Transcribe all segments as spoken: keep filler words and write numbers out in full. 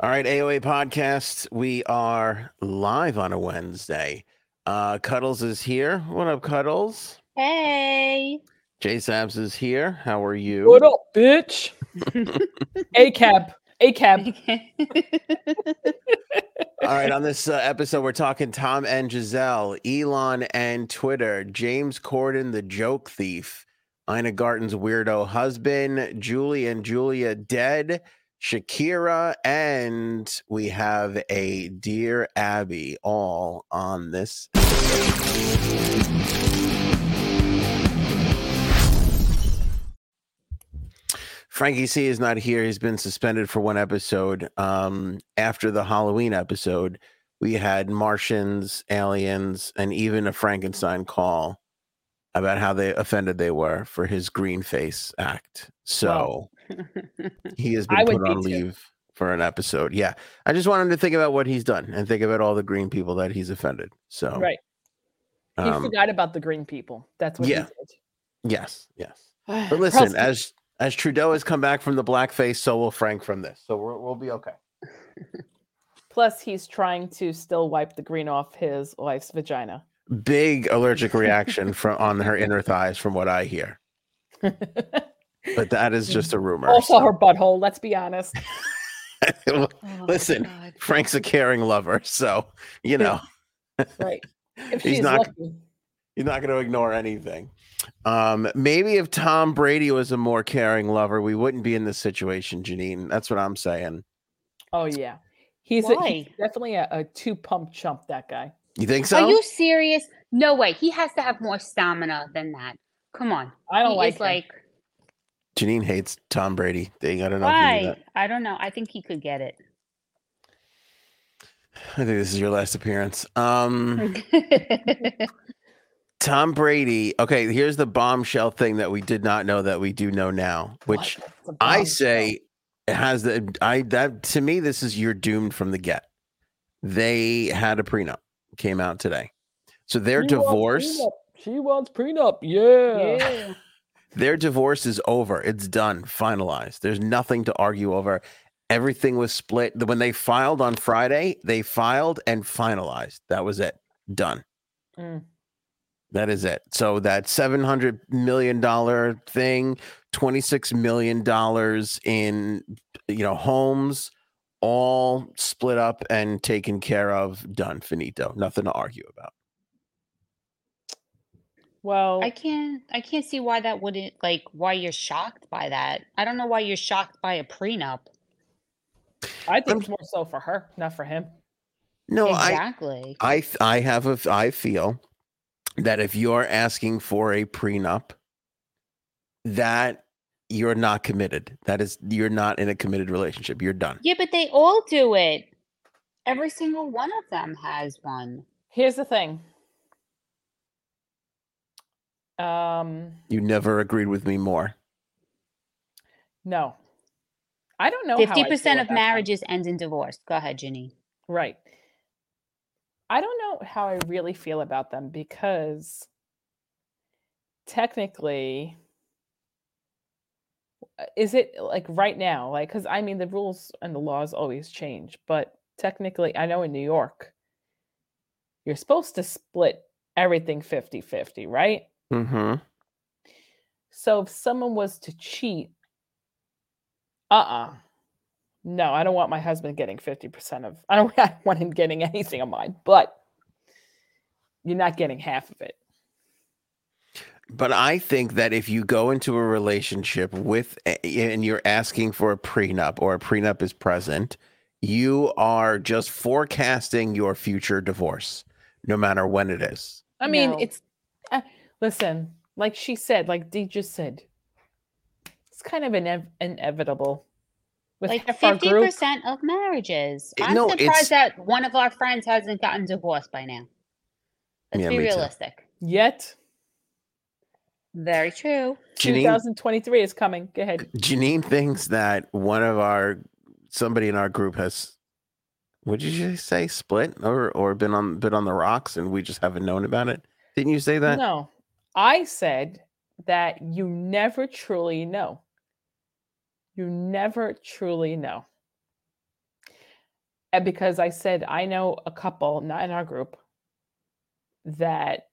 All right, A O A Podcast. We are live on a Wednesday. Uh, Cuddles is here. What up, Cuddles? Hey. Jay Sabs is here. How are you? What up, bitch? A C A B. A C A B. All right, on this uh, episode, we're talking Tom and Giselle, Elon and Twitter, James Corden, the joke thief, Ina Garten's weirdo husband, Julie and Julia dead, Shakira, and we have a Dear Abby all on this. Frankie C is not here. He's been suspended for one episode. Um, after the Halloween episode, we had Martians, aliens, and even a Frankenstein call about how they offended they were for his green face act. So he has been put on leave too. For an episode. Yeah. I just want him to think about what he's done and think about all the green people that he's offended. So right. He um, forgot about the green people. That's what yeah. he did. Yes. Yes. But listen, Preston. as As Trudeau has come back from the blackface, so will Frank from this. So we're, we'll be okay. Plus, he's trying to still wipe the green off his wife's vagina. Big allergic reaction from on her inner thighs, from what I hear. But that is just a rumor. Also, so. Her butthole. Let's be honest. Well, oh, listen, God. Frank's a caring lover, so you know. Right. If she's he's not. Lucky. He's not going to ignore anything. Um, maybe if Tom Brady was a more caring lover, we wouldn't be in this situation, Janine. That's what I'm saying. Oh, yeah. He's, a, he's definitely a, a two-pump chump, that guy. You think so? Are you serious? No way. He has to have more stamina than that. Come on. I don't he like, him. like Janine hates Tom Brady. Dang, I don't know. Why? If you knew that. I don't know. I think he could get it. I think this is your last appearance. Um Tom Brady. Okay, here's the bombshell thing that we did not know that we do know now, which I say has the I that to me this is you're doomed from the get. They had a prenup, came out today, so their she divorce. Wants she wants prenup. Yeah. yeah. Their divorce is over. It's done, finalized. There's nothing to argue over. Everything was split when they filed on Friday. They filed and finalized. That was it. Done. Mm. That is it. So that seven hundred million dollars thing, twenty-six million dollars in, you know, homes, all split up and taken care of. Done. Finito. Nothing to argue about. Well, I can't, I can't see why that wouldn't, like, why you're shocked by that. I don't know why you're shocked by a prenup. I think it's more so for her, not for him. No, exactly. I, I, I have a, I feel. That if you're asking for a prenup, that you're not committed. That is, you're not in a committed relationship. You're done. Yeah, but they all do it. Every single one of them has one. Here's the thing. Um, you never agreed with me more. No. I don't know. fifty percent of marriages end in divorce. Go ahead, Ginny. Right. I don't know how I really feel about them because technically, is it like right now? Like, because I mean, the rules and the laws always change, but technically, I know in New York, you're supposed to split everything fifty-fifty, right? Mm-hmm. So if someone was to cheat, uh-uh. No, I don't want my husband getting fifty percent of, I don't I want him getting anything of mine, but you're not getting half of it. But I think that if you go into a relationship with, and you're asking for a prenup or a prenup is present, you are just forecasting your future divorce, no matter when it is. I mean, no. it's, uh, listen, like she said, like Dee just said, it's kind of ine- inevitable. With like fifty percent of marriages. I'm no, surprised it's... that one of our friends hasn't gotten divorced by now. Let's yeah, be realistic. Too. Yet. Very true. Janine, twenty twenty-three is coming. Go ahead. Janine thinks that one of our, somebody in our group has, what did you say, split or, or been on been on the rocks and we just haven't known about it? Didn't you say that? No. I said that you never truly know. You never truly know. because I said, I know a couple, not in our group, that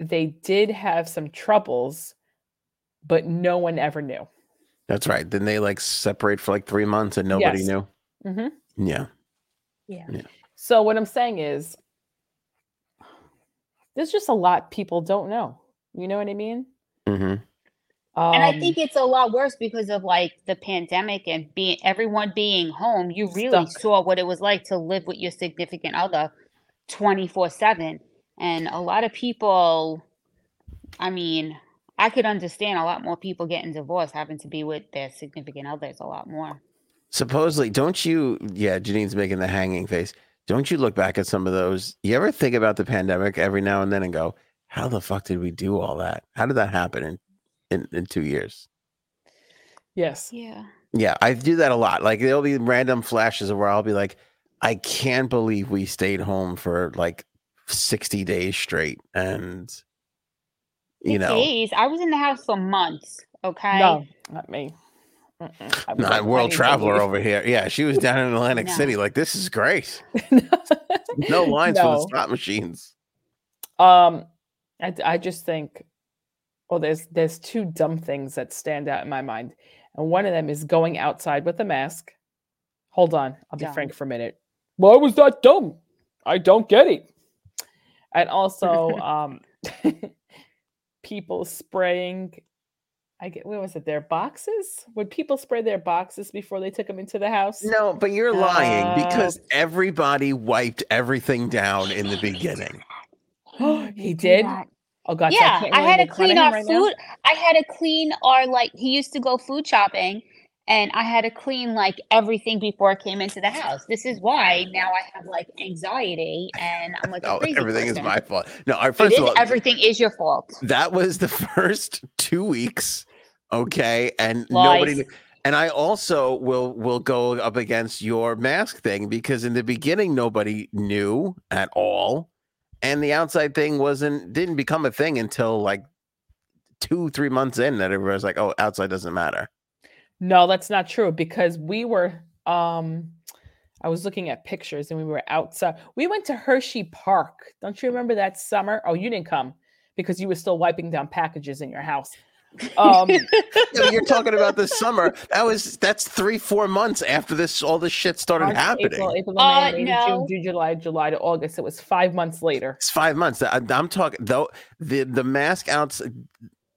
they did have some troubles, but no one ever knew. That's right. Then they like separate for like three months and nobody yes. knew. Mm-hmm. Yeah. Yeah. Yeah. So what I'm saying is, there's just a lot people don't know. You know what I mean? Mm-hmm. Um, and I think it's a lot worse because of like the pandemic and being everyone being home. You really stuck. saw what it was like to live with your significant other twenty-four seven. And a lot of people, I mean, I could understand a lot more people getting divorced, having to be with their significant others a lot more. Supposedly, don't you? Yeah, Janine's making the hanging face. Don't you look back at some of those? You ever think about the pandemic every now and then and go, how the fuck did we do all that? How did that happen in, in, in two years? Yes. Yeah. Yeah. I do that a lot. Like there'll be random flashes where I'll be like, I can't believe we stayed home for like sixty days straight. And, you know, days. I was in the house for months. Okay. No, not me. Not like, world traveler over here. Yeah, she was down in Atlantic no. City. Like, this is great. No lines no. for the slot machines. Um, I, I just think, well, there's there's two dumb things that stand out in my mind, and one of them is going outside with a mask. Hold on, I'll be dumb. frank for a minute. Why was that dumb? I don't get it. And also, um, people spraying. I get, what was it, their boxes? Would people spray their boxes before they took them into the house? No, but you're lying uh, because everybody wiped everything down in the beginning. Oh, he did? Oh, God. Yeah, I, I had to clean our right food. Now. I had to clean our, like, he used to go food shopping, and I had to clean, like, everything before I came into the house. This is why now I have, like, anxiety, and I'm like, no, a crazy everything person. Is my fault. No, our, first of all, everything is your fault. That was the first two weeks. Okay, and Lies. nobody, and I also will will go up against your mask thing because in the beginning nobody knew at all, and the outside thing wasn't didn't become a thing until like two three months in that everybody was like, oh, outside doesn't matter. No, that's not true because we were. Um, I was looking at pictures and we were outside. We went to Hershey Park. Don't you remember that summer? Oh, you didn't come because you were still wiping down packages in your house. um so you're talking about this summer that was that's three four months after this all this shit started March, happening April, April, May, uh, May, no. June, June, July July to August it was five months later it's five months I, I'm talking though the the mask outs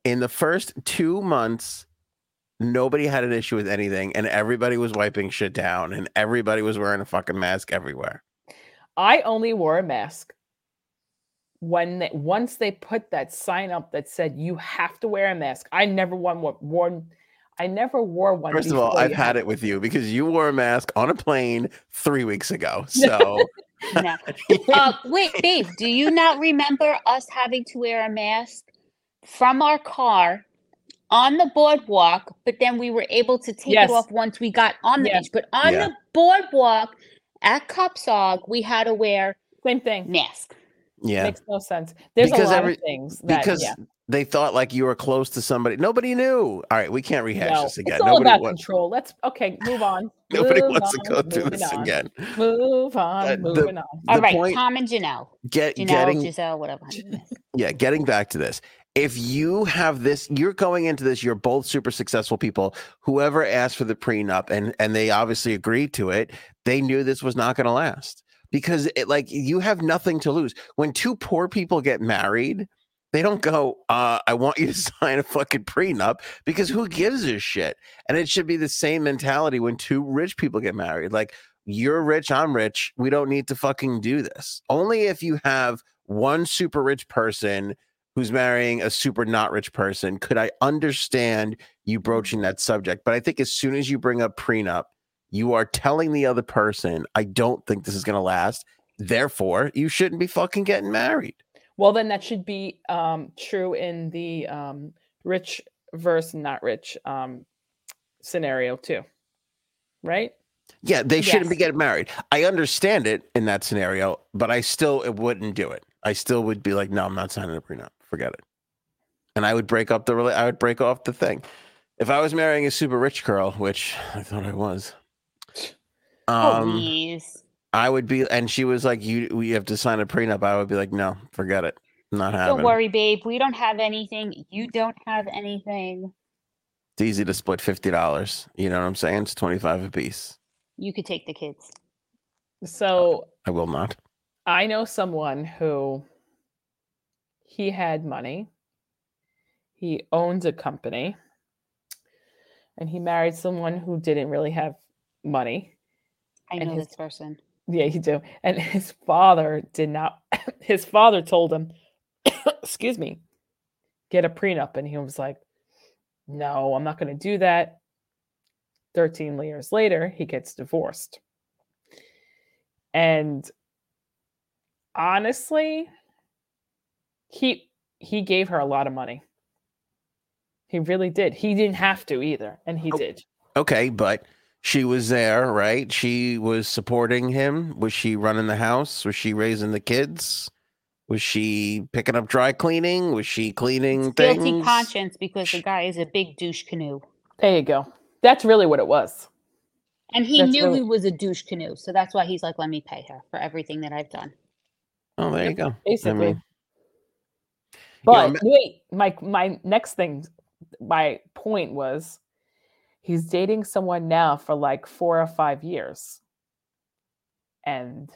in the first two months nobody had an issue with anything and everybody was wiping shit down and everybody was wearing a fucking mask everywhere. I only wore a mask when they, once they put that sign up that said you have to wear a mask. I never wore one. I never wore one. First of all, I've had it with you because you wore a mask on a plane three weeks ago. So, no. uh, wait, babe, do you not remember us having to wear a mask from our car on the boardwalk? But then we were able to take yes. it off once we got on the yes. beach. But on yeah. the boardwalk at Copsog, we had to wear same thing mask. Yeah, makes no sense. There's because a lot every, of things that, because yeah. they thought like you were close to somebody. Nobody knew. All right, we can't rehash no, this again. It's all nobody about wants, control. Let's okay, move on. Nobody move wants on, to go through this on. again. Move on, uh, moving the, on. All right, point, Tom and Janelle. Get Janelle, getting Giselle, whatever. Yeah, getting back to this. If you have this, you're going into this. You're both super successful people. Whoever asked for the prenup and and they obviously agreed to it. They knew this was not going to last. Because it, like you have nothing to lose. When two poor people get married, they don't go, uh, I want you to sign a fucking prenup because who gives a shit? And it should be the same mentality when two rich people get married. Like, you're rich, I'm rich. We don't need to fucking do this. Only if you have one super rich person who's marrying a super not rich person could I understand you broaching that subject. But I think as soon as you bring up prenup, you are telling the other person, I don't think this is going to last. Therefore, you shouldn't be fucking getting married. Well, then that should be um, true in the um, rich versus not rich um, scenario too, right? Yeah, they yes. shouldn't be getting married. I understand it in that scenario, but I still wouldn't do it. I still would be like, no, I'm not signing a prenup. Forget it. And I would break up the I would break off the thing. If I was marrying a super rich girl, which I thought I was. Um, oh, I would be, and she was like, "You, we have to sign a prenup." I would be like, "No, forget it, not happening." Don't worry, babe. We don't have anything. You don't have anything. It's easy to split fifty dollars. You know what I'm saying? It's twenty five apiece. You could take the kids. So I will not. I know someone who he had money. He owns a company, and he married someone who didn't really have money. I know his, this person. Yeah, you do. And his father did not. His father told him, "Excuse me, get a prenup," and he was like, "No, I'm not going to do that." Thirteen years later, he gets divorced. And honestly, he he gave her a lot of money. He really did. He didn't have to either, and he oh, did. Okay, but she was there, right? She was supporting him. Was she running the house? Was she raising the kids? Was she picking up dry cleaning? Was she cleaning it's things? Guilty conscience because the guy is a big douche canoe. There you go. That's really what it was. And he that's knew really... he was a douche canoe. So that's why he's like, let me pay her for everything that I've done. Oh, there you go. Basically. I mean, but you know, wait, my, my next thing, my point was, he's dating someone now for like four or five years. And...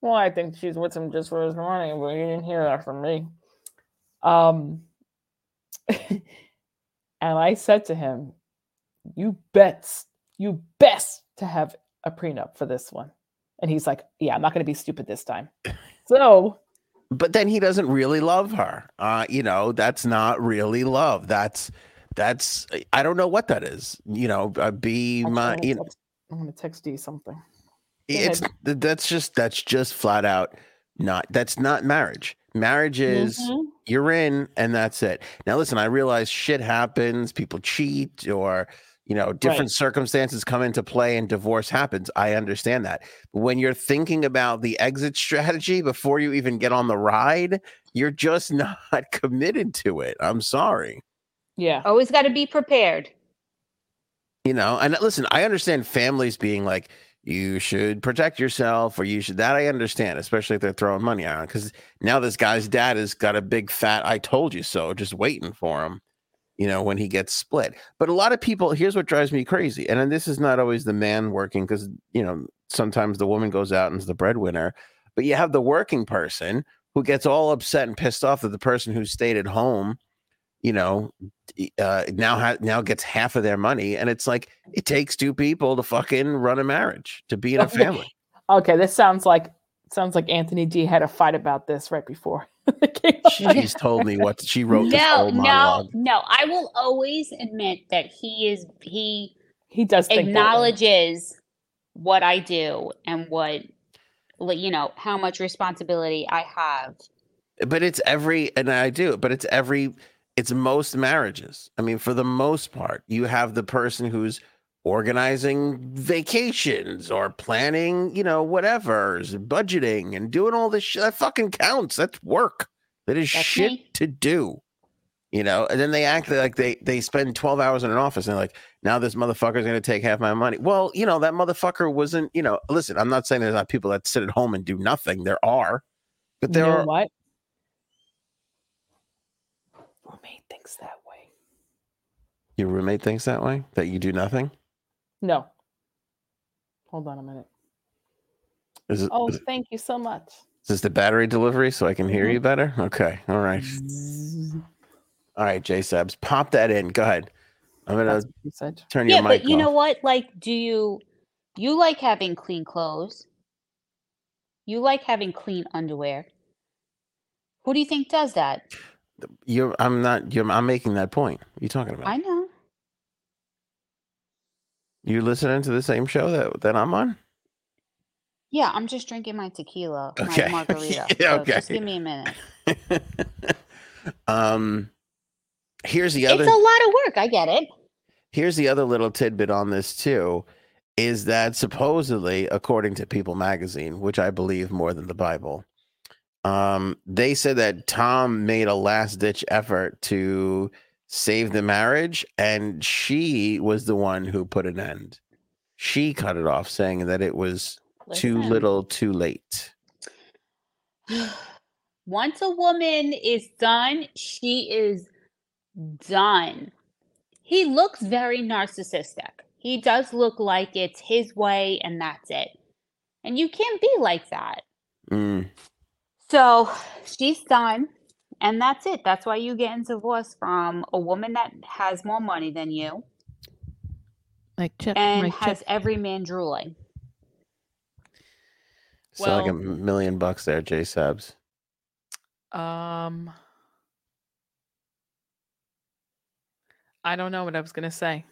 Well, I think she's with him just for his money, but you didn't hear that from me. Um, and I said to him, "You best, you best to have a prenup for this one." And he's like, "Yeah, I'm not going to be stupid this time." So, but then he doesn't really love her. Uh, you know, that's not really love. That's that's I don't know what that is. You know, uh, be Actually, my. I'm gonna you text, know, I'm going to text you something. It's that's just that's just flat out not that's not marriage. Marriage is mm-hmm. you're in and that's it. Now, listen, I realize shit happens. People cheat or, you know, different right. circumstances come into play and divorce happens. I understand that. But when you're thinking about the exit strategy before you even get on the ride, you're just not committed to it. I'm sorry. Yeah. Always got to be prepared. You know, and listen, I understand families being like, you should protect yourself or you should that I understand, especially if they're throwing money on it, because now this guy's dad has got a big fat I told you so just waiting for him, you know, when he gets split. But a lot of people, here's what drives me crazy. And, and this is not always the man working because, you know, sometimes the woman goes out and is the breadwinner, but you have the working person who gets all upset and pissed off that the person who stayed at home, you know, uh, now ha- now gets half of their money. And it's like, it takes two people to fucking run a marriage, to be in a family. Okay, this sounds like sounds like Anthony D had a fight about this right before. She's told me what she wrote. No, this whole monologue. no, no. I will always admit that he is he he does acknowledges what I do and what, you know, how much responsibility I have. But it's every and I do. But it's every. It's most marriages. I mean, for the most part, you have the person who's organizing vacations or planning, you know, whatever's budgeting and doing all this shit. That fucking counts. That's work. That is That's shit me. to do, you know. And then they act like they they spend twelve hours in an office and they're like, now this motherfucker's going to take half my money. Well, you know, that motherfucker wasn't, you know, listen, I'm not saying there's not people that sit at home and do nothing. There are. But there you know are. What? Roommate thinks that way. Your roommate thinks that way? That you do nothing? No. Hold on a minute. Is it, oh, is thank it, you so much. Is this the battery delivery so I can hear mm-hmm. you better? Okay. All right. All right, J-Sabs. Pop that in. Go ahead. I'm going to turn your yeah, mic off. Yeah, but you off. know what? Like, do you... You like having clean clothes. You like having clean underwear. Who do you think does that? You're, I'm not, you're, I'm making that point. What are you talking about? I know. You listening to the same show that, that I'm on? Yeah, I'm just drinking my tequila, okay. my margarita. yeah, so okay. Just give me a minute. um, here's the other. It's a lot of work. I get it. Here's the other little tidbit on this too, is that supposedly, according to People Magazine, which I believe more than the Bible, Um, they said that Tom made a last-ditch effort to save the marriage, and she was the one who put an end. she cut it off, saying that it was Listen. too little, too late. Once a woman is done, she is done. He looks very narcissistic. He does look like it's his way and that's it. And you can't be like that. Mm. So she's done. And that's it. That's why you get into divorce from a woman that has more money than you. Like Chip. And like has Chip. Every man drooling. So well, like a million bucks there, J Sabs. Um, I don't know what I was going to say.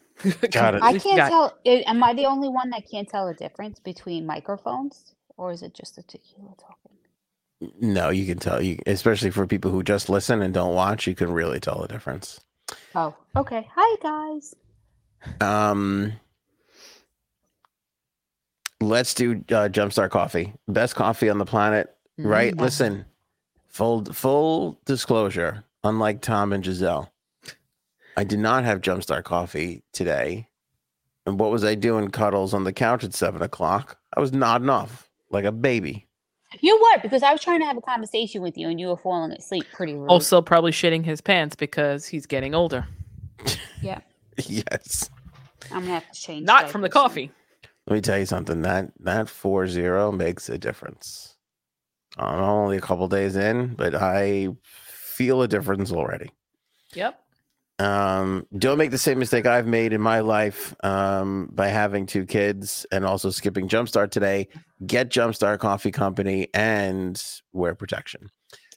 Got it. I can't Got tell. It. Am I the only one that can't tell a difference between microphones? Or is it just the tequila talking? No, you can tell. You, especially for people who just listen and don't watch, you can really tell the difference. Oh, okay. Hi, guys. Um, let's do uh, Jumpstart Coffee. Best coffee on the planet, right? Mm-hmm. Listen, full full disclosure, unlike Tom and Giselle, I did not have Jumpstart Coffee today. And what was I doing cuddles on the couch at seven o'clock? I was nodding off like a baby. You were, because I was trying to have a conversation with you and you were falling asleep pretty rude. Also probably shitting his pants because he's getting older. Yeah. Yes. I'm going to have to change. Not from the coffee. Let me tell you something. That that four zero makes a difference. I'm only a couple days in, but I feel a difference already. Yep. Um, don't make the same mistake I've made in my life um, by having two kids and also skipping Jumpstart today. Get Jumpstart Coffee Company and wear protection.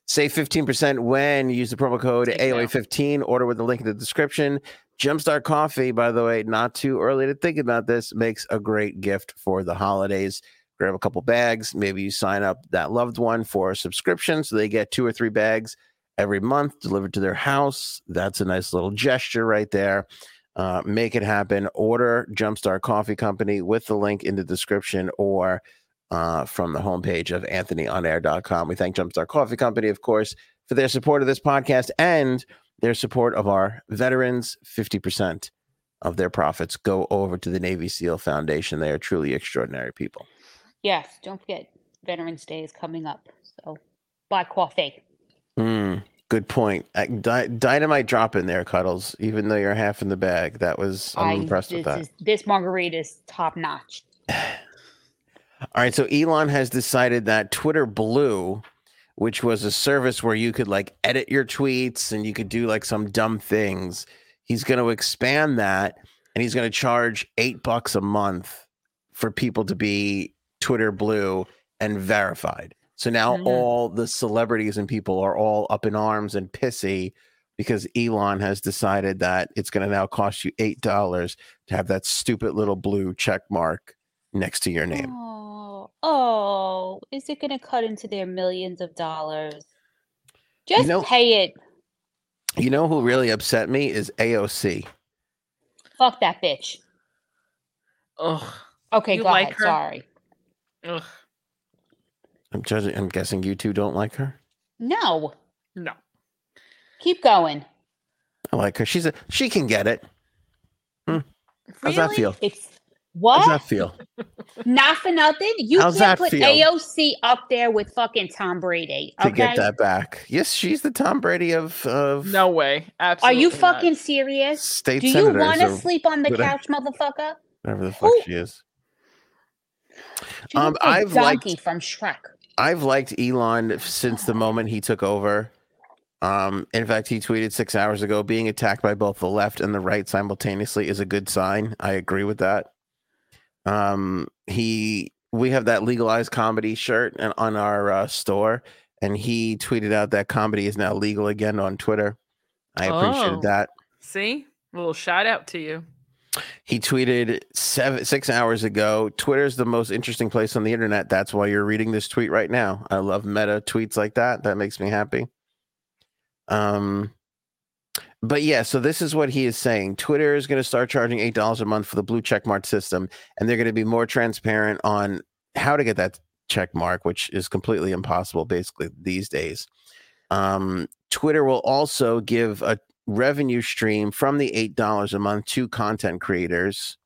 Save fifteen percent when you use the promo code A O A fifteen. Order with the link in the description. Jumpstart Coffee, by the way, not too early to think about this, makes a great gift for the holidays. Grab a couple bags. Maybe you sign up that loved one for a subscription so they get two or three bags every month delivered to their house. That's a nice little gesture right there. Uh, make it happen. Order Jumpstart Coffee Company with the link in the description or uh, from the homepage of anthony on air dot com. We thank Jumpstart Coffee Company, of course, for their support of this podcast and their support of our veterans. fifty percent of their profits go over to the Navy SEAL Foundation. They are truly extraordinary people. Yes. Don't forget, Veterans Day is coming up. So buy coffee. Mm, good point. Di- dynamite drop in there, Cuddles. Even though you're half in the bag, that was I'm I, impressed this with that. Is, this margarita is top notch. All right, so Elon has decided that Twitter Blue, which was a service where you could like edit your tweets and you could do like some dumb things, he's going to expand that and he's going to charge eight bucks a month for people to be Twitter Blue and verified. So now mm-hmm. all the celebrities and people are all up in arms and pissy because Elon has decided that it's going to now cost you eight dollars to have that stupid little blue check mark next to your name. Oh, oh is it going to cut into their millions of dollars? Just you know, pay it. You know who really upset me is A O C. Fuck that bitch. Ugh. Okay, you go like ahead. Her? Sorry. Ugh. I'm judging. I'm guessing you two don't like her. No, no. Keep going. I like her. She's a. She can get it. Hmm. Really? How's that feel? It's what? How's that feel? Not for nothing. You How's can't put feel? A O C up there with fucking Tom Brady. Okay? To get that back. Yes, she's the Tom Brady of. of... No way. Absolutely. Are you fucking not. serious? State Do you want to sleep on the couch, I... motherfucker? Whatever the fuck Ooh. she is. She um, I've liked from Shrek. I've liked Elon since the moment he took over. Um, in fact, he tweeted six hours ago, being attacked by both the left and the right simultaneously is a good sign. I agree with that. Um, he, we have that legalized comedy shirt and on our uh, store, and he tweeted out that comedy is now legal again on Twitter. I oh, appreciated that. See, a little shout out to you. He tweeted seven, six hours ago, Twitter's the most interesting place on the internet. That's why you're reading this tweet right now. I love meta tweets like that. That makes me happy. Um, but yeah, so this is what he is saying. Twitter is going to start charging eight dollars a month for the blue checkmark system, and they're going to be more transparent on how to get that checkmark, which is completely impossible basically these days. Um, Twitter will also give a revenue stream from the eight dollars a month to content creators.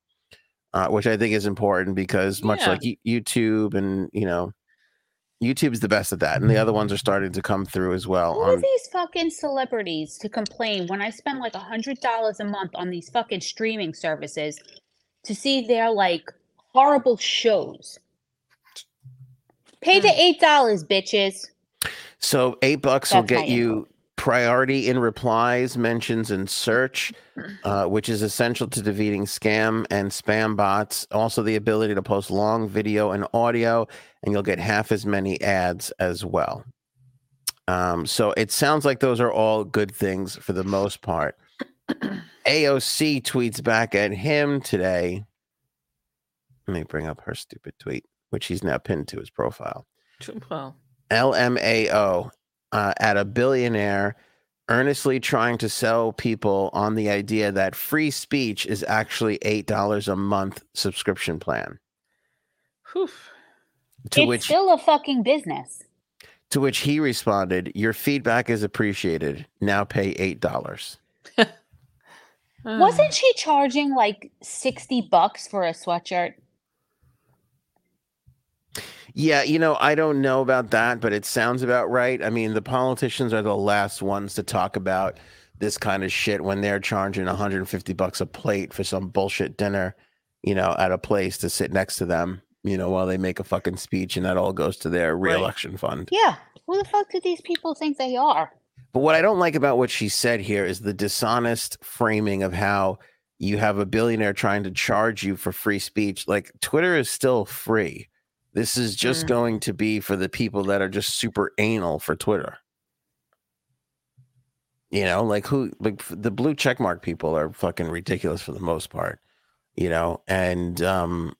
uh, which I think is important because much yeah. like YouTube and, you know, YouTube's the best at that. And the other ones are starting to come through as well. Who on... are these fucking celebrities to complain when I spend like one hundred dollars a month on these fucking streaming services to see their like horrible shows? Pay the eight dollars, bitches. So eight bucks That's will get you priority in replies, mentions, and search, uh, which is essential to defeating scam and spam bots. Also, the ability to post long video and audio, and you'll get half as many ads as well. Um, so it sounds like those are all good things for the most part. A O C tweets back at him today. Let me bring up her stupid tweet, which he's now pinned to his profile. Well. L M A O uh, at a billionaire earnestly trying to sell people on the idea that free speech is actually eight dollars a month subscription plan. Whew. To it's which, still a fucking business. To which he responded, "Your feedback is appreciated. Now pay eight dollars. uh. Wasn't she charging like sixty bucks for a sweatshirt? Yeah, you know, I don't know about that, but it sounds about right. I mean, the politicians are the last ones to talk about this kind of shit when they're charging one hundred fifty bucks a plate for some bullshit dinner, you know, at a place to sit next to them, you know, while they make a fucking speech, and that all goes to their reelection right. fund. Yeah. Who the fuck do these people think they are? But what I don't like about what she said here is the dishonest framing of how you have a billionaire trying to charge you for free speech. Like, Twitter is still free. This is just mm. going to be for the people that are just super anal for Twitter. You know, like who, like the blue checkmark people are fucking ridiculous for the most part, you know? And um,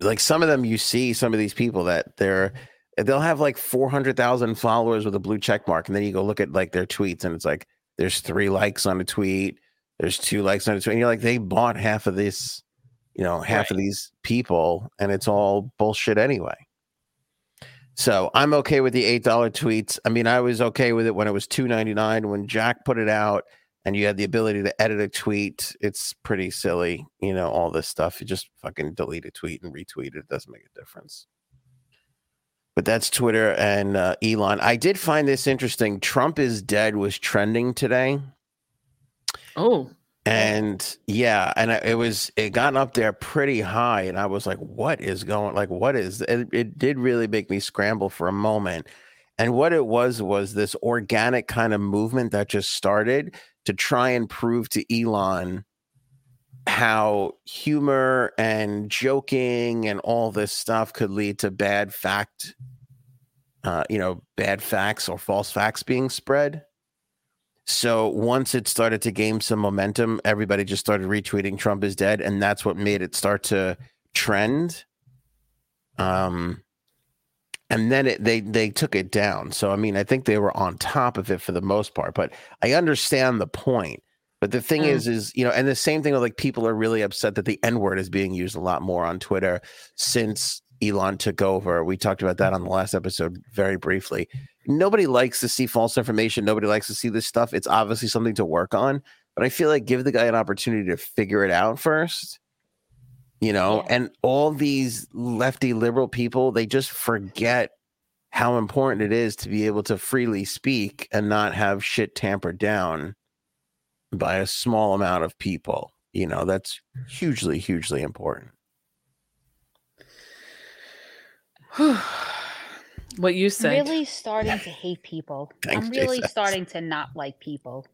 like some of them, you see some of these people that they're, they'll have like four hundred thousand followers with a blue checkmark. And then you go look at like their tweets and it's like, there's three likes on a tweet. There's two likes on a tweet. And you're like, they bought half of this. You know, half right. of these people, and it's all bullshit anyway. So I'm okay with the eight dollar tweets. I mean, I was okay with it when it was two ninety-nine when Jack put it out, and you had the ability to edit a tweet. It's pretty silly, you know, all this stuff. You just fucking delete a tweet and retweet it. It doesn't make a difference. But that's Twitter and uh, Elon. I did find this interesting. Trump is dead was trending today. Oh. And yeah, and it was, it got up there pretty high, and I was like, what is going, like, what is, it, it did really make me scramble for a moment. And what it was, was this organic kind of movement that just started to try and prove to Elon how humor and joking and all this stuff could lead to bad fact, uh, you know, bad facts or false facts being spread. So once it started to gain some momentum, everybody just started retweeting Trump is dead. And that's what made it start to trend. Um, and then it, they, they took it down. So, I mean, I think they were on top of it for the most part, but I understand the point. But the thing mm. is, is, you know, and the same thing with like people are really upset that the N-word is being used a lot more on Twitter since Elon took over. We talked about that on the last episode very briefly. Nobody likes to see false information. Nobody likes to see this stuff. It's obviously something to work on, but I feel like give the guy an opportunity to figure it out first, you know, yeah. And all these lefty liberal people, they just forget how important it is to be able to freely speak and not have shit tampered down by a small amount of people. You know, that's hugely, hugely important. What you said. I'm really starting to hate people. Thanks, I'm really Jason. starting to not like people.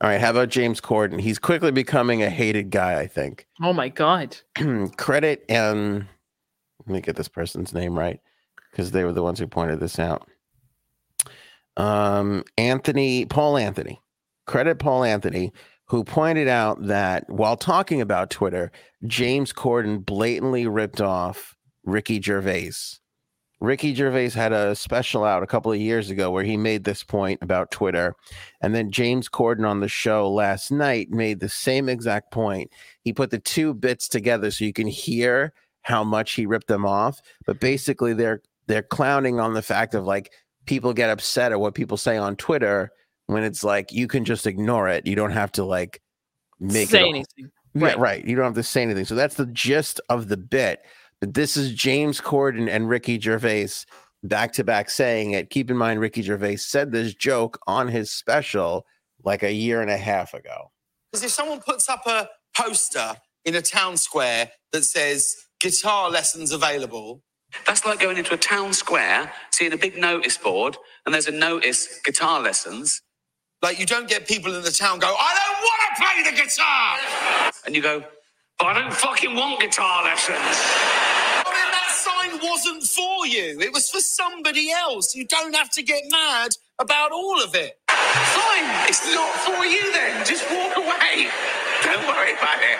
All right. How about James Corden? He's quickly becoming a hated guy, I think. Oh, my God. Credit and... Let me get this person's name right, because they were the ones who pointed this out. Um, Anthony, Paul Anthony. Credit Paul Anthony, who pointed out that while talking about Twitter, James Corden blatantly ripped off Ricky Gervais. Ricky Gervais had a special out a couple of years ago where he made this point about Twitter. And then James Corden on the show last night made the same exact point. He put the two bits together so you can hear how much he ripped them off. But basically, they're they're clowning on the fact of, like, people get upset at what people say on Twitter when it's like, you can just ignore it. You don't have to, like, make say it anything. Right. Yeah, right. You don't have to say anything. So that's the gist of the bit. But this is James Corden and Ricky Gervais back to back saying it. Keep in mind, Ricky Gervais said this joke on his special like a year and a half ago. Because if someone puts up a poster in a town square that says guitar lessons available, that's like going into a town square, seeing a big notice board, and there's a notice guitar lessons. Like, you don't get people in the town go, I don't want to play the guitar! And you go, but I don't fucking want guitar lessons. I mean, that sign wasn't for you. It was for somebody else. You don't have to get mad about all of it. Fine, it's not for you then. Just walk away. Don't worry about it.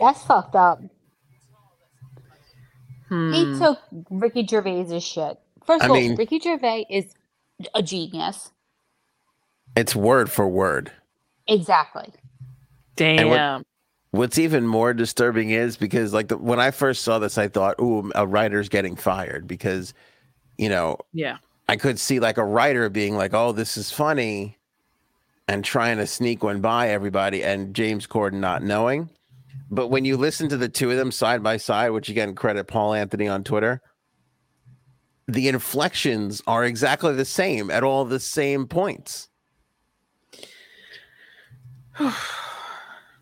That's fucked up. Hmm. He took Ricky Gervais' shit. First of I all, mean, Ricky Gervais is a genius. It's word for word. Exactly. Damn. What, what's even more disturbing is because, like, the, when I first saw this, I thought, ooh, a writer's getting fired because, you know, yeah, I could see, like, a writer being like, oh, this is funny, and trying to sneak one by everybody, and James Corden not knowing. But when you listen to the two of them side by side, which again, credit Paul Anthony on Twitter, the inflections are exactly the same at all the same points.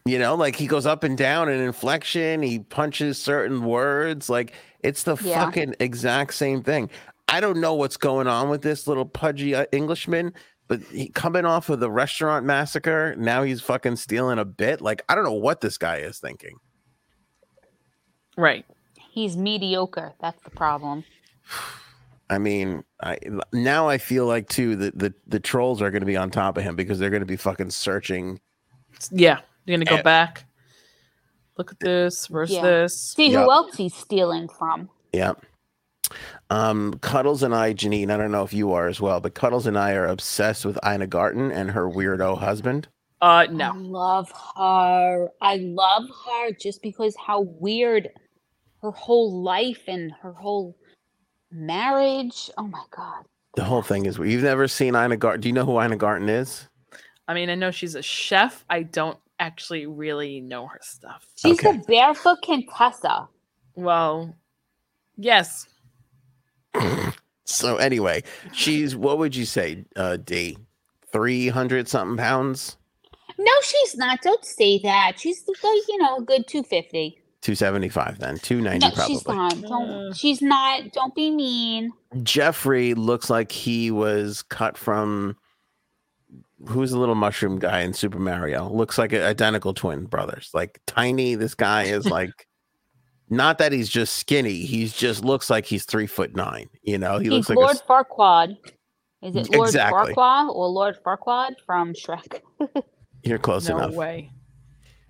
You know, like he goes up and down in inflection. He punches certain words. Like it's the yeah. fucking exact same thing. I don't know what's going on with this little pudgy Englishman. But he, coming off of the restaurant massacre, now he's fucking stealing a bit. Like, I don't know what this guy is thinking. Right. He's mediocre. That's the problem. I mean, I now I feel like, too, that the, the trolls are going to be on top of him because they're going to be fucking searching. Yeah. You're going to go at, back. Look at this. Where's yeah. this? See yep. who else he's stealing from. Yeah. Um, Cuddles and I, Janine, I don't know if you are as well, but Cuddles and I are obsessed with Ina Garten and her weirdo husband. Uh, no. I love her. I love her just because how weird her whole life and her whole marriage. Oh my God. The whole thing is weird. You've never seen Ina Garten. Do you know who Ina Garten is? I mean, I know she's a chef. I don't actually really know her stuff. She's okay. The Barefoot Contessa. Well, yes. So anyway, she's, what would you say, uh, D, three hundred something pounds? No, she's not. Don't say that. She's, like, you know, a good two fifty. two seventy-five then, two ninety no, probably. She's not. Don't, she's not. Don't be mean. Jeffrey looks like he was cut from, who's the little mushroom guy in Super Mario? Looks like identical twin brothers. Like, tiny, this guy is like... Not that he's just skinny. He's just looks like he's three foot nine. You know, he he's looks like Lord a... Farquaad. Is it Lord exactly. Farquaad or Lord Farquaad from Shrek? You're close no enough. No way.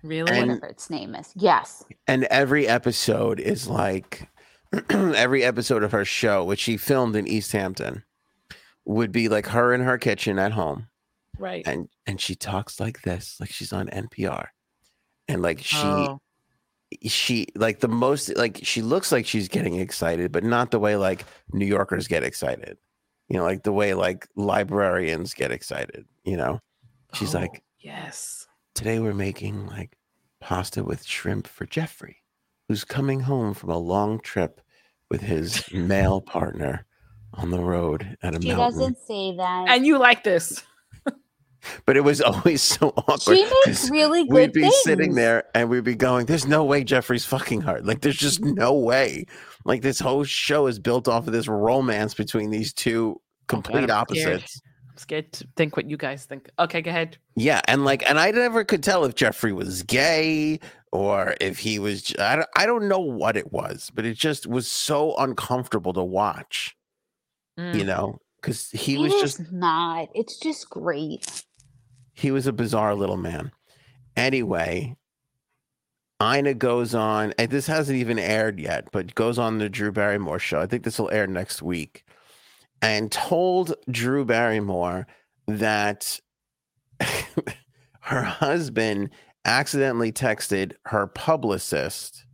Really? And, whatever its name is. Yes. And every episode is like every episode of her show, which she filmed in East Hampton, would be like her in her kitchen at home. Right. And and she talks like this, like she's on N P R. And like she oh. She like the most like she looks like she's getting excited, but not the way like New Yorkers get excited, you know, like the way like librarians get excited, you know. She's oh, like, yes, today we're making like pasta with shrimp for Jeffrey, who's coming home from a long trip with his male partner on the road at a she mountain. Doesn't say that, and you like this. But it was always so awkward. She makes really good We'd be things. Sitting there and we'd be going, there's no way Jeffrey's fucking her. Like, there's just no way. Like, this whole show is built off of this romance between these two complete okay, I'm opposites. Scared. I'm scared to think what you guys think. Okay, go ahead. Yeah. And like, and I never could tell if Jeffrey was gay or if he was, I don't, I don't know what it was, but it just was so uncomfortable to watch, mm. you know, because he it was just not, it's just great. He was a bizarre little man. Anyway, Ina goes on, and this hasn't even aired yet, but goes on the Drew Barrymore show. I think this will air next week. And told Drew Barrymore that her husband accidentally texted her publicist.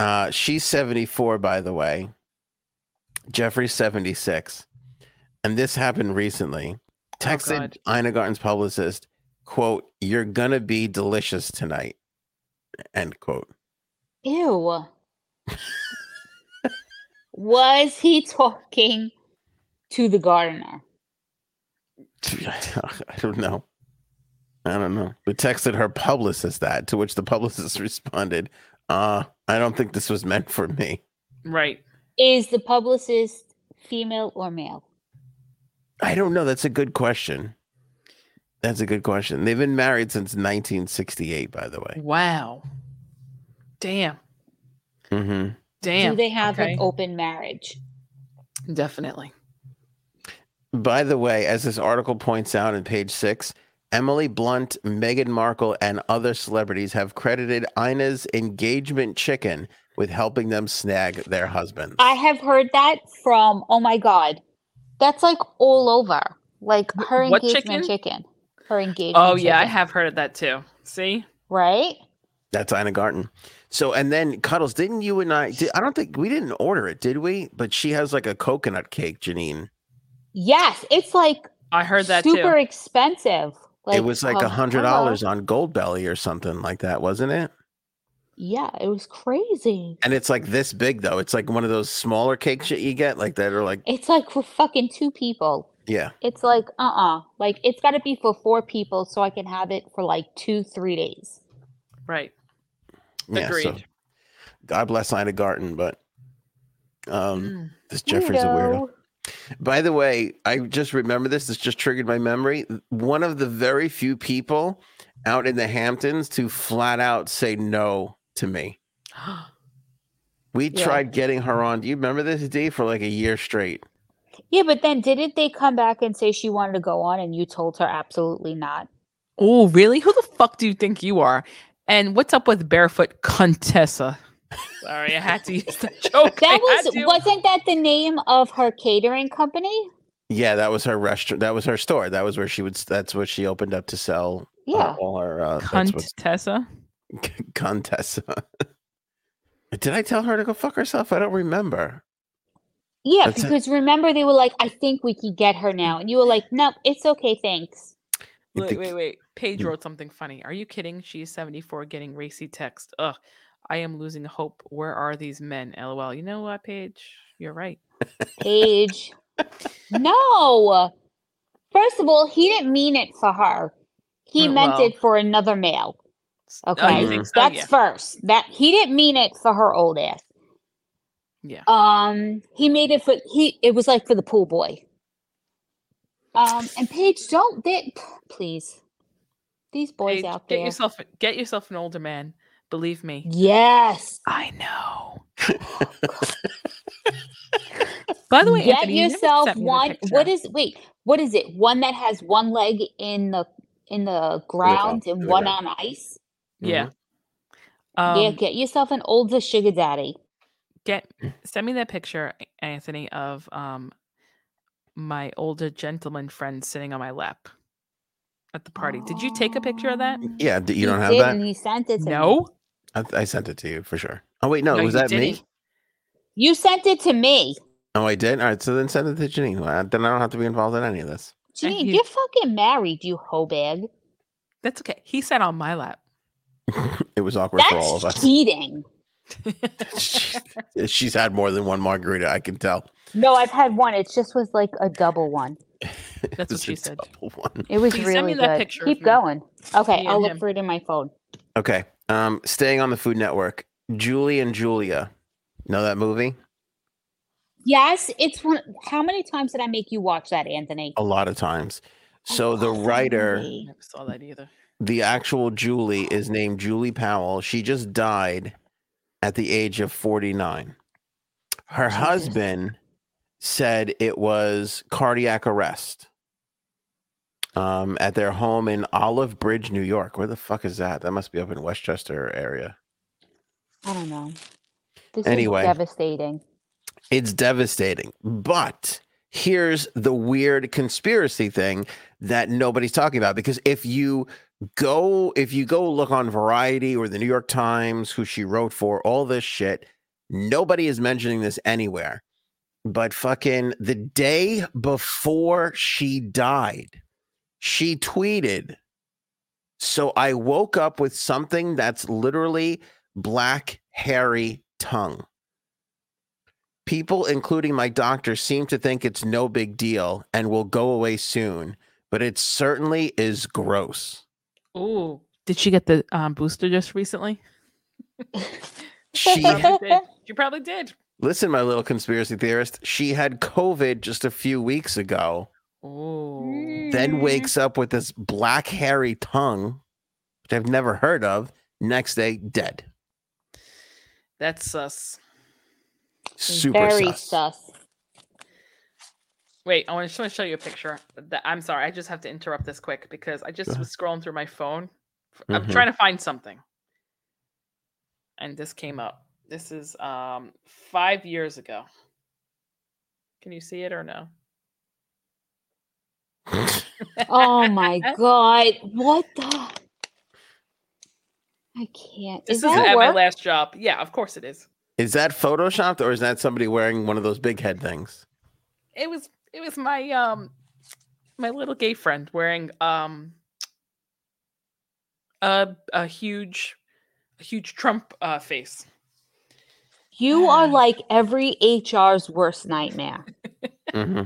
Uh, she's seventy-four, by the way. Jeffrey's seventy-six. And this happened recently. texted oh Ina Garten's publicist, quote, "You're gonna be delicious tonight," end quote. Ew. Was he talking to the gardener? I don't know. I don't know. We texted her publicist that, to which the publicist responded, uh, I don't think this was meant for me. Right. Is the publicist female or male? I don't know. That's a good question. That's a good question. They've been married since nineteen sixty-eight, by the way. Wow. Damn. Mm-hmm. Damn. Do they have okay. an open marriage? Definitely. By the way, as this article points out on page six, Emily Blunt, Meghan Markle, and other celebrities have credited Ina's engagement chicken with helping them snag their husbands. I have heard that from, oh my God, that's like all over. Like her what engagement chicken? chicken. Her engagement Oh, yeah, chicken. I have heard of that too. See? Right? That's Ina Garten. So, and then Cuddles, didn't you and I, did, I don't think, we didn't order it, did we? But she has like a coconut cake, Janine. Yes, it's like I heard that super too. expensive. Like, it was like a hundred dollars on Gold Belly or something like that, wasn't it? Yeah, it was crazy. And it's like this big though. It's like one of those smaller cakes that you get, like that, or like it's like for fucking two people. Yeah, it's like uh uh-uh. uh, like it's got to be for four people so I can have it for like two, three days. Right. Agreed. Yeah, so God bless Ina Garten, but um, mm. this Jeffrey's a weirdo. By the way, I just remember this. This just triggered my memory. One of the very few people out in the Hamptons to flat out say no to me. We yeah. tried getting her on. Do you remember this, Dee, for like a year straight? Yeah, but then didn't they come back and say she wanted to go on and you told her absolutely not? Oh, really? Who the fuck do you think you are? And what's up with Barefoot Contessa? Sorry, I had to use that joke. That was wasn't that the name of her catering company? Yeah, that was her restaurant. That was her store. That was where she would. That's what she opened up to sell. Yeah, uh, all her uh, Contessa. Contessa. Did I tell her to go fuck herself? I don't remember. Yeah, that's because a- remember they were like, "I think we can get her now," and you were like, "No, it's okay, thanks." Wait, think- wait, wait. Paige wrote something funny. Are you kidding? She's seventy-four, getting racy text. Ugh. I am losing hope. Where are these men? L O L. You know what, Paige? You're right. Paige. No. First of all, he didn't mean it for her. He well, meant it for another male. Okay. Oh, so? That's yeah. first. That he didn't mean it for her old ass. Yeah. Um, he made it for he it was like for the pool boy. Um, and Paige, don't they, please. These boys Paige, out there. Get yourself get yourself an older man. Believe me. Yes. I know. By the way, get Anthony, yourself you one. What is wait, what is it? One that has one leg in the in the ground yeah. and yeah. one on ice? Yeah. Um, yeah, get yourself an older sugar daddy. Get send me that picture, Anthony, of um my older gentleman friend sitting on my lap at the party. Did you take a picture of that? Yeah, you don't have that? You sent it to no. me. I, th- I sent it to you for sure. Oh wait, no, no was that didn't. me? You sent it to me. Oh, I did. All right, so then send it to Janine. Then I don't have to be involved in any of this. Janine, he, you're fucking married, you hoe bag. That's okay. He sat on my lap. It was awkward that's for all of us. Cheating. she, she's had more than one margarita. I can tell. No, I've had one. It just was like a double one. That's what she said. One. It was Please really send me that good. Picture Keep going. Okay, I'll look him. for it in my phone. Okay. Um, staying on the Food Network, Julie and Julia. Know that movie? Yes, it's one. How many times did I make you watch that, Anthony? A lot of times. So oh, the writer, I never saw that either. The actual Julie is named Julie Powell. She just died at the age of forty-nine. Her Jesus. husband said it was cardiac arrest um, at their home in Olive Bridge, New York. Where the fuck is that? That must be up in Westchester area. I don't know. This anyway, is devastating. It's devastating. But here's the weird conspiracy thing that nobody's talking about, because if you go, if you go look on Variety or the New York Times, who she wrote for, all this shit, nobody is mentioning this anywhere. But fucking the day before she died, She tweeted, "So I woke up with something that's literally black, hairy tongue. People, including my doctor, seem to think it's no big deal and will go away soon, but it certainly is gross." Oh, did she get the um, booster just recently? She probably did. She probably did. Listen, my little conspiracy theorist, she had COVID just a few weeks ago. Ooh. Then wakes up with this black hairy tongue, which I've never heard of. Next day, dead. That's sus. Super Very sus. sus. Wait, I want to show you a picture. I'm sorry, I just have to interrupt this quick because I just was scrolling through my phone. I'm mm-hmm. trying to find something. And this came up. This is um, five years ago. Can you see it or no? Oh my God. What the? I can't. This is at my last job. Yeah, of course it is. Is that photoshopped or is that somebody wearing one of those big head things? It was it was my um my little gay friend wearing um a a huge a huge Trump uh, face. You uh, are like every H R's worst nightmare. Mm-hmm.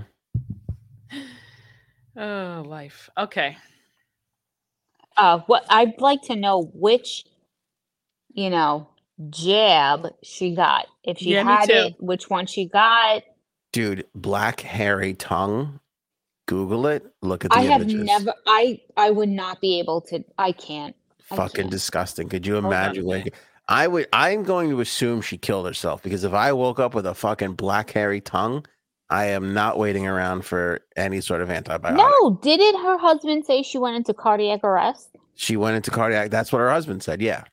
Oh, life. Okay. Uh, what I'd like to know which, you know, jab she got. If she yeah, had it, which one she got. Dude, black hairy tongue. Google it. Look at the I images. I have never. I I would not be able to. I can't. Fucking I can't. Disgusting. Could you imagine? Like, I would. I'm going to assume she killed herself because if I woke up with a fucking black hairy tongue. I am not waiting around for any sort of antibiotic. No, didn't her husband say she went into cardiac arrest? She went into cardiac. That's what her husband said. Yeah.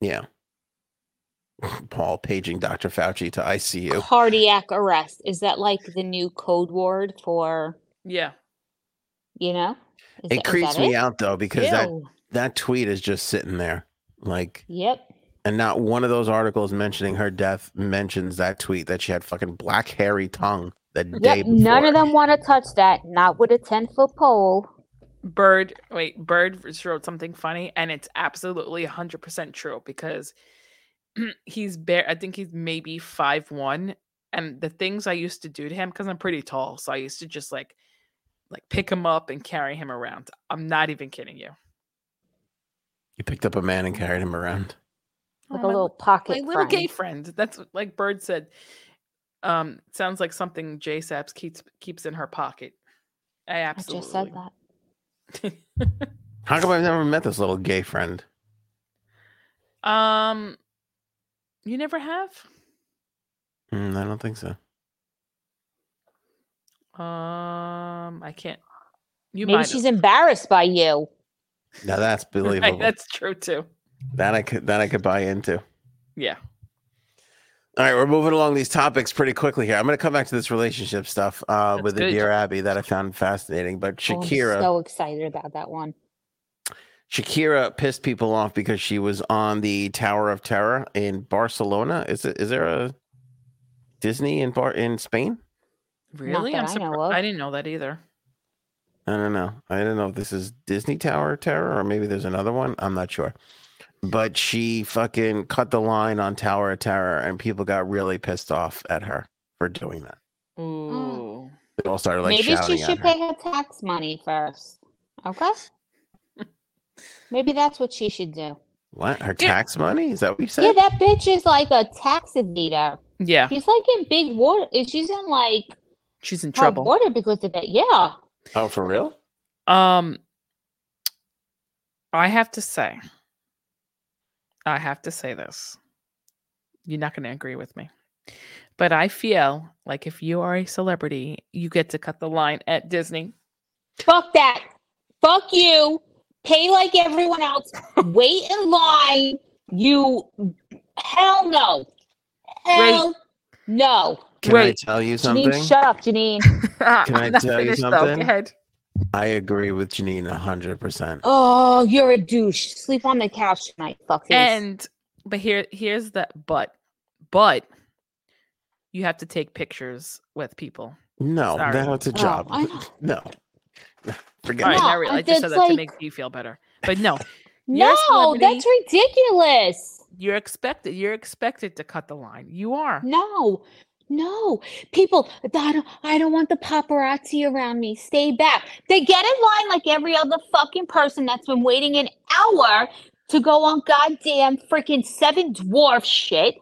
Yeah. Paul paging Doctor Fauci to I C U. Cardiac arrest. Is that like the new code word for? Yeah. You know? Is it that, creeps me it? out though, because Ew. that that tweet is just sitting there. Like, yep. And not one of those articles mentioning her death mentions that tweet that she had fucking black hairy tongue the day yep, before. None of them want to touch that. Not with a ten-foot pole. Bird, wait, Bird wrote something funny, and it's absolutely one hundred percent true because he's bare. I think he's maybe five one, and the things I used to do to him, because I'm pretty tall, so I used to just like, like pick him up and carry him around. I'm not even kidding you. You picked up a man and carried him around. Like oh, a little my, pocket my friend. Little gay friend. That's like Bird said. Um, sounds like something Jay Saps keeps keeps in her pocket. I absolutely I just said that. How come I've never met this little gay friend? Um, you never have? Mm, I don't think so. Um, I can't. You maybe she's have. embarrassed by you. Now that's believable. Right, that's true too. That I could that I could buy into. Yeah. All right, we're moving along these topics pretty quickly here. I'm going to come back to this relationship stuff uh, with the Dear Abby that I found fascinating. But Shakira, oh, I'm so excited about that one. Shakira pissed people off because she was on the Tower of Terror in Barcelona. Is it is there a Disney in Bar in Spain? Really? I'm surprised. I didn't know that either. I don't know. I don't know if this is Disney Tower of Terror or maybe there's another one. I'm not sure. But she fucking cut the line on Tower of Terror and people got really pissed off at her for doing that. Ooh. They all started like shouting at her. Maybe she should pay her tax money first. Okay? Maybe that's what she should do. What? Her yeah. tax money? Is that what you said? Yeah, that bitch is like a tax evader. Yeah. She's like in big water. She's in like... She's in trouble. Water because of that. Yeah. Oh, for real? Um, I have to say... I have to say this. You're not going to agree with me. But I feel like if you are a celebrity, you get to cut the line at Disney. Fuck that. Fuck you. Pay like everyone else. Wait in line. You. Hell no. Hell Wait. no. Can Wait. I tell you something? Janine, shut up, Janine. Can I tell you something? Go ahead. I agree with Janine one hundred percent. Oh, you're a douche. Sleep on the couch tonight, fuckers. And, but here, here's the but. But, you have to take pictures with people. No, Sorry. that's a job. Oh, no. Forget All right, no, I, really, I just said that like... to make you feel better. But no. No, that's ridiculous. You're expected you're expected to cut the line. You are. No. No. People, I don't, I don't want the paparazzi around me. Stay back. They get in line like every other fucking person that's been waiting an hour to go on goddamn freaking Seven Dwarf shit.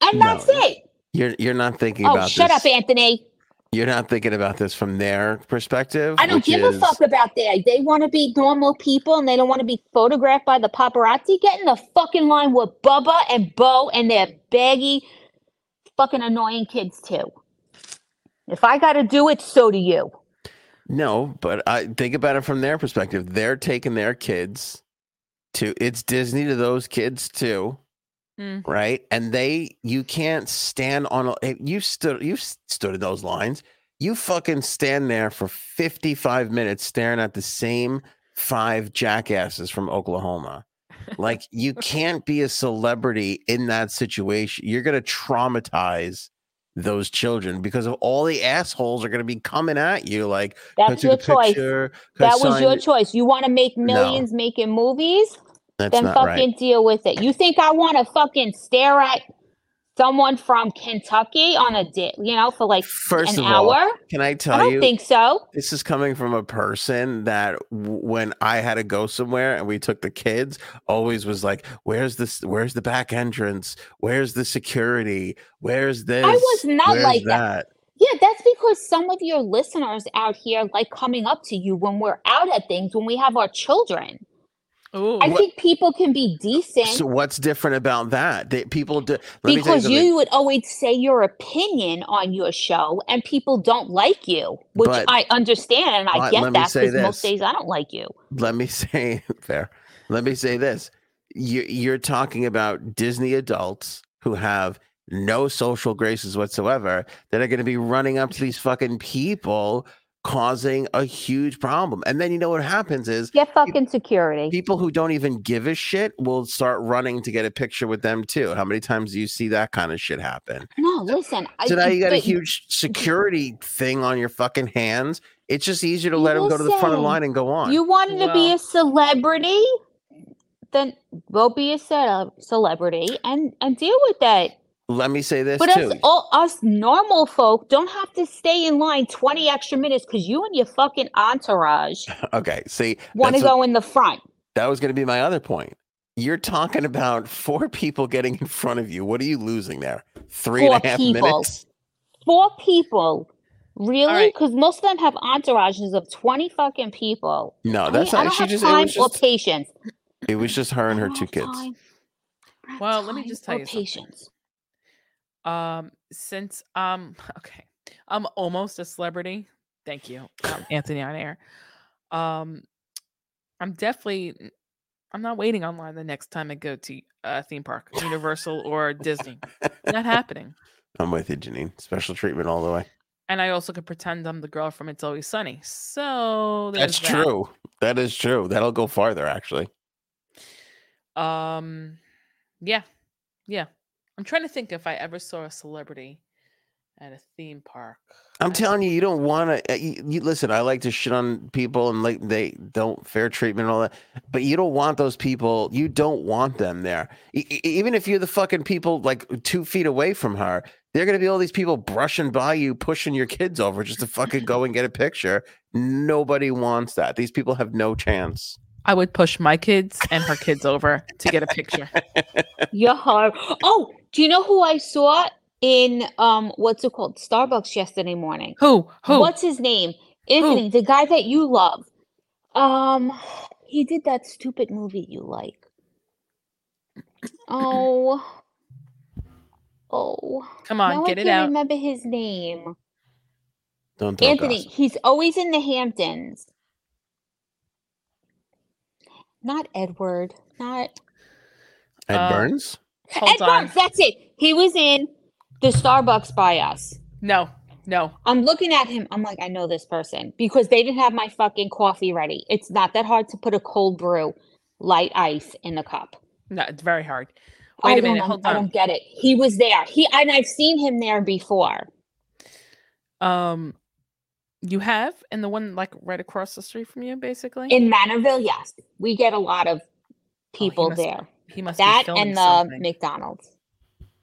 And no, that's it. You're you're not thinking oh, about shut this. Shut up, Anthony. You're not thinking about this from their perspective. I don't give is... a fuck about that. They want to be normal people and they don't want to be photographed by the paparazzi. Get in the fucking line with Bubba and Bo and their baggy fucking annoying kids too. If I got to do it, so do you. No, but I think about it from their perspective. They're taking their kids to, it's Disney to those kids too. Mm. Right, and they you can't stand on a, you stood you stood in those lines. You fucking stand there for fifty-five minutes staring at the same five jackasses from Oklahoma. Like you can't be a celebrity in that situation. You're gonna traumatize those children because of all the assholes are gonna be coming at you. Like that's your choice. Picture, that was your it. choice. You want to make millions no. making movies. That's then fucking right. deal with it. You think I want to fucking stare at someone from Kentucky on a di- you know, for like First an of hour? All, can I tell you? I don't you, think so. This is coming from a person that w- when I had to go somewhere and we took the kids, always was like, "Where's this? Where's the back entrance? Where's the security? Where's this?" I was not Where's like that. that. Yeah, that's because some of your listeners out here like coming up to you when we're out at things when we have our children. Ooh, I what, think people can be decent. So what's different about that? They, people do, let because me you, you would always say your opinion on your show, and people don't like you, which but, I understand, and I get that because most days I don't like you. Let me say fair. Let me say this: you, you're talking about Disney adults who have no social graces whatsoever that are going to be running up to these fucking people, causing a huge problem. And then you know what happens is get fucking security. People who don't even give a shit will start running to get a picture with them too. How many times do you see that kind of shit happen? No, listen. So I, now you got but, a huge security thing on your fucking hands. It's just easier to let listen, them go to the front of the line and go on. You wanted well, to be a celebrity? Then go be a celebrity and, and deal with that. Let me say this, but too. But us, all, us normal folk don't have to stay in line twenty extra minutes because you and your fucking entourage okay, see, want to go in the front. That was going to be my other point. You're talking about four people getting in front of you. What are you losing there? Three four and a half people. minutes? Four people. Really? Because right. most of them have entourages of twenty fucking people. No, that's I mean, not. I don't she have just, time it was just, or patience. It was just her and her two kids. Well, let me just tell you patience. something. Um, since, um, okay, I'm almost a celebrity. Thank you, um, Anthony on air. Um, I'm definitely, I'm not waiting online the next time I go to a uh, theme park, Universal or Disney. Not happening. I'm with you, Janine. Special treatment all the way. And I also could pretend I'm the girl from It's Always Sunny. So that's that. true. That is true. That'll go farther, actually. Um, yeah, yeah. I'm trying to think if I ever saw a celebrity at a theme park. I'm telling you, you don't want to. You, you, listen, I like to shit on people and like they don't fair treatment and all that, but you don't want those people. You don't want them there. E- even if you're the fucking people like two feet away from her, they're going to be all these people brushing by you, pushing your kids over just to fucking go and get a picture. Nobody wants that. These people have no chance. I would push my kids and her kids over to get a picture. Yo. Oh, do you know who I saw in, um, what's it called? Starbucks yesterday morning. Who? Who? What's his name? Anthony, the guy that you love. Um, he did that stupid movie you like. Oh. Oh. Come on, now get I it can't out. I remember his name. Don't talk Anthony, gossip. He's always in the Hamptons. Not Edward, not Ed uh, Burns. Ed on. Burns, that's it. He was in the Starbucks by us. No, no. I'm looking at him. I'm like, I know this person because they didn't have my fucking coffee ready. It's not that hard to put a cold brew, light ice in a cup. No, it's very hard. Wait I a minute, hold on. I don't get it. He was there. He and I've seen him there before. Um, you have? And the one like right across the street from you, basically? In Manorville, yes. We get a lot of people oh, he must, there. He must that be filming and the something. McDonald's.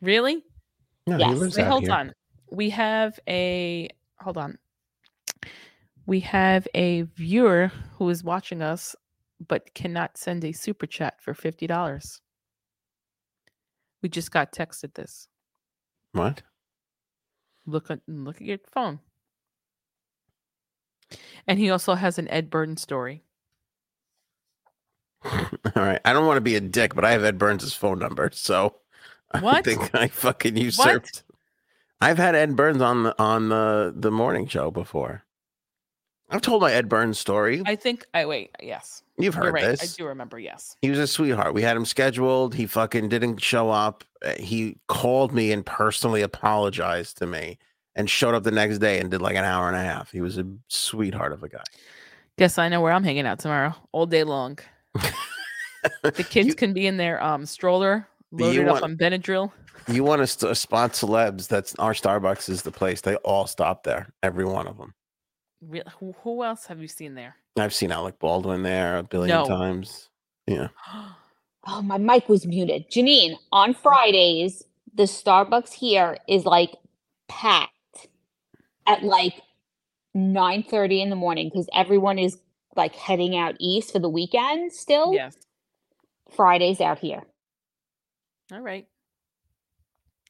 Really? No, yes. He lives Wait, out hold here. on. We have a hold on. We have a viewer who is watching us but cannot send a super chat for fifty dollars. We just got texted this. What? Look at look at your phone. And he also has an Ed Burns story. All right. I don't want to be a dick, but I have Ed Burns' phone number, so what? I think I fucking usurped. What? I've had Ed Burns on the on the, the morning show before. I've told my Ed Burns story. I think I wait. Yes, you've heard right. this. I do remember. Yes, he was a sweetheart. We had him scheduled. He fucking didn't show up. He called me and personally apologized to me, and showed up the next day and did like an hour and a half. He was a sweetheart of a guy. Guess I know where I'm hanging out tomorrow, all day long. The kids you, can be in their um stroller, loaded want, up on Benadryl. You want to st- spot celebs? That's our Starbucks is the place. They all stop there. Every one of them. Real, who, who else have you seen there? I've seen Alec Baldwin there a billion no. times. Yeah. Oh, my mic was muted. Janine, on Fridays, the Starbucks here is like packed at like nine thirty in the morning because everyone is like heading out east for the weekend still. Yes. Fridays out here. All right.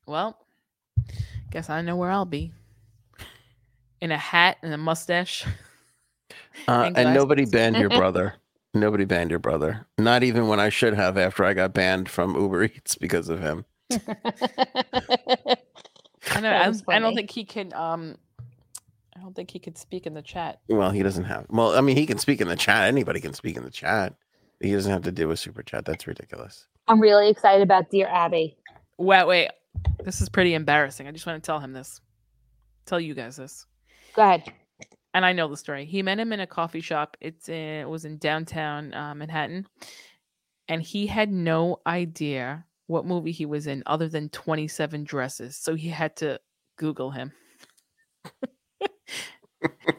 Well, guess I know where I'll be. In a hat and a mustache. Uh, and and nobody banned your brother. Nobody banned your brother. Not even when I should have after I got banned from Uber Eats because of him. I know. I, I don't think he can. Um, I don't think he could speak in the chat. Well, he doesn't have. Well, I mean, he can speak in the chat. Anybody can speak in the chat. He doesn't have to do a super chat. That's ridiculous. I'm really excited about Dear Abby. Wait, wait. This is pretty embarrassing. I just want to tell him this. Tell you guys this. Go ahead. And I know the story. He met him in a coffee shop. It's in, it was in downtown uh, Manhattan. And he had no idea what movie he was in other than twenty-seven Dresses. So he had to Google him.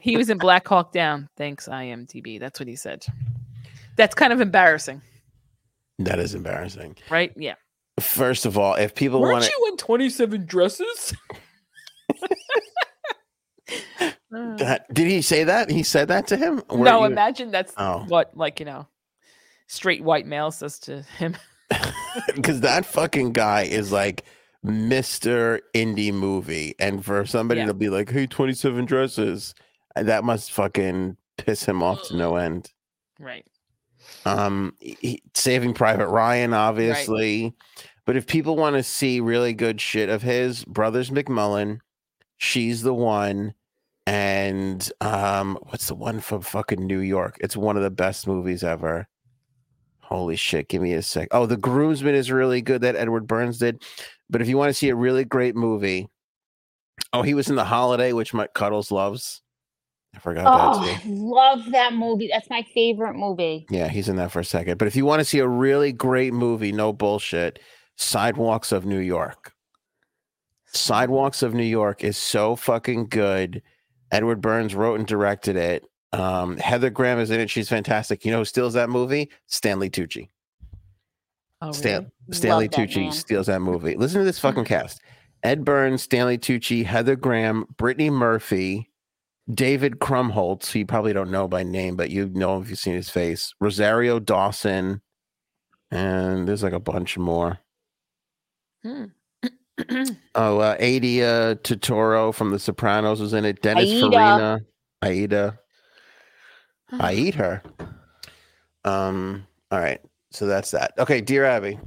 He was in Black Hawk Down. Thanks, I M D B. That's what he said. That's kind of embarrassing. That is embarrassing. Right? Yeah. First of all, if people want to... Weren't you in twenty-seven Dresses? That, did he say that? He said that to him? Were no, you... imagine that's oh. what, like, you know, straight white male says to him. Because that fucking guy is like Mister Indie Movie. And for somebody yeah. to be like, hey, twenty-seven Dresses, that must fucking piss him off to no end. Right. Um, he, Saving Private Ryan, obviously. Right. But if people want to see really good shit of his, Brothers McMullen, She's the One. And um, what's the one from fucking New York? It's one of the best movies ever. Holy shit, give me a sec. Oh, The Groomsman is really good that Edward Burns did. But if you want to see a really great movie, oh, he was in The Holiday, which my Cuddles loves. I forgot oh, that too. I love that movie. That's my favorite movie. Yeah, he's in that for a second. But if you want to see a really great movie, no bullshit, Sidewalks of New York. Sidewalks of New York is so fucking good. Edward Burns wrote and directed it. Um, Heather Graham is in it. She's fantastic. You know who steals that movie? Stanley Tucci. Oh, really? Stan- Stanley Love Tucci that steals that movie. Listen to this fucking cast. Ed Burns, Stanley Tucci, Heather Graham, Brittany Murphy, David Krumholtz, who you probably don't know by name, but you know him if you've seen his face, Rosario Dawson, and there's like a bunch more. Hmm. oh, uh, Adia Totoro from The Sopranos was in it. Dennis Aida. Farina, Aida. I eat her. Um. All right. So that's that. Okay, Dear Abby.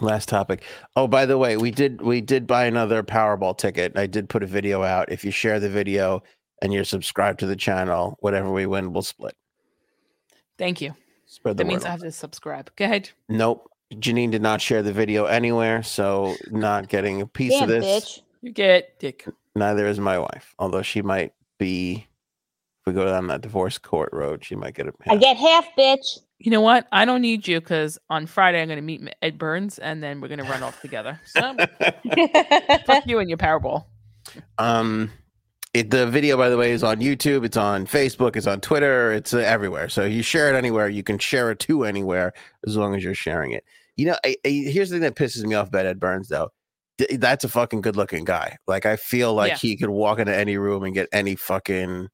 Last topic. Oh, by the way, we did we did buy another Powerball ticket. I did put a video out. If you share the video and you're subscribed to the channel, whatever we win, we'll split. Thank you. Spread the word. That means I have to subscribe. Go ahead. Nope. Janine did not share the video anywhere, so not getting a piece Damn, of this. Bitch. You get dick. Neither is my wife, although she might be. If we go down that divorce court road, she might get a. Half. I get half, bitch. You know what? I don't need you because on Friday I'm going to meet Ed Burns, and then we're going to run off together. So fuck you and your Powerball. Um, it, the video, by the way, is on YouTube. It's on Facebook. It's on Twitter. It's uh, everywhere. So you share it anywhere. You can share it to anywhere as long as you're sharing it. You know, I, I, here's the thing that pisses me off about Ed Burns, though. D- that's a fucking good-looking guy. Like, I feel like yeah. he could walk into any room and get any fucking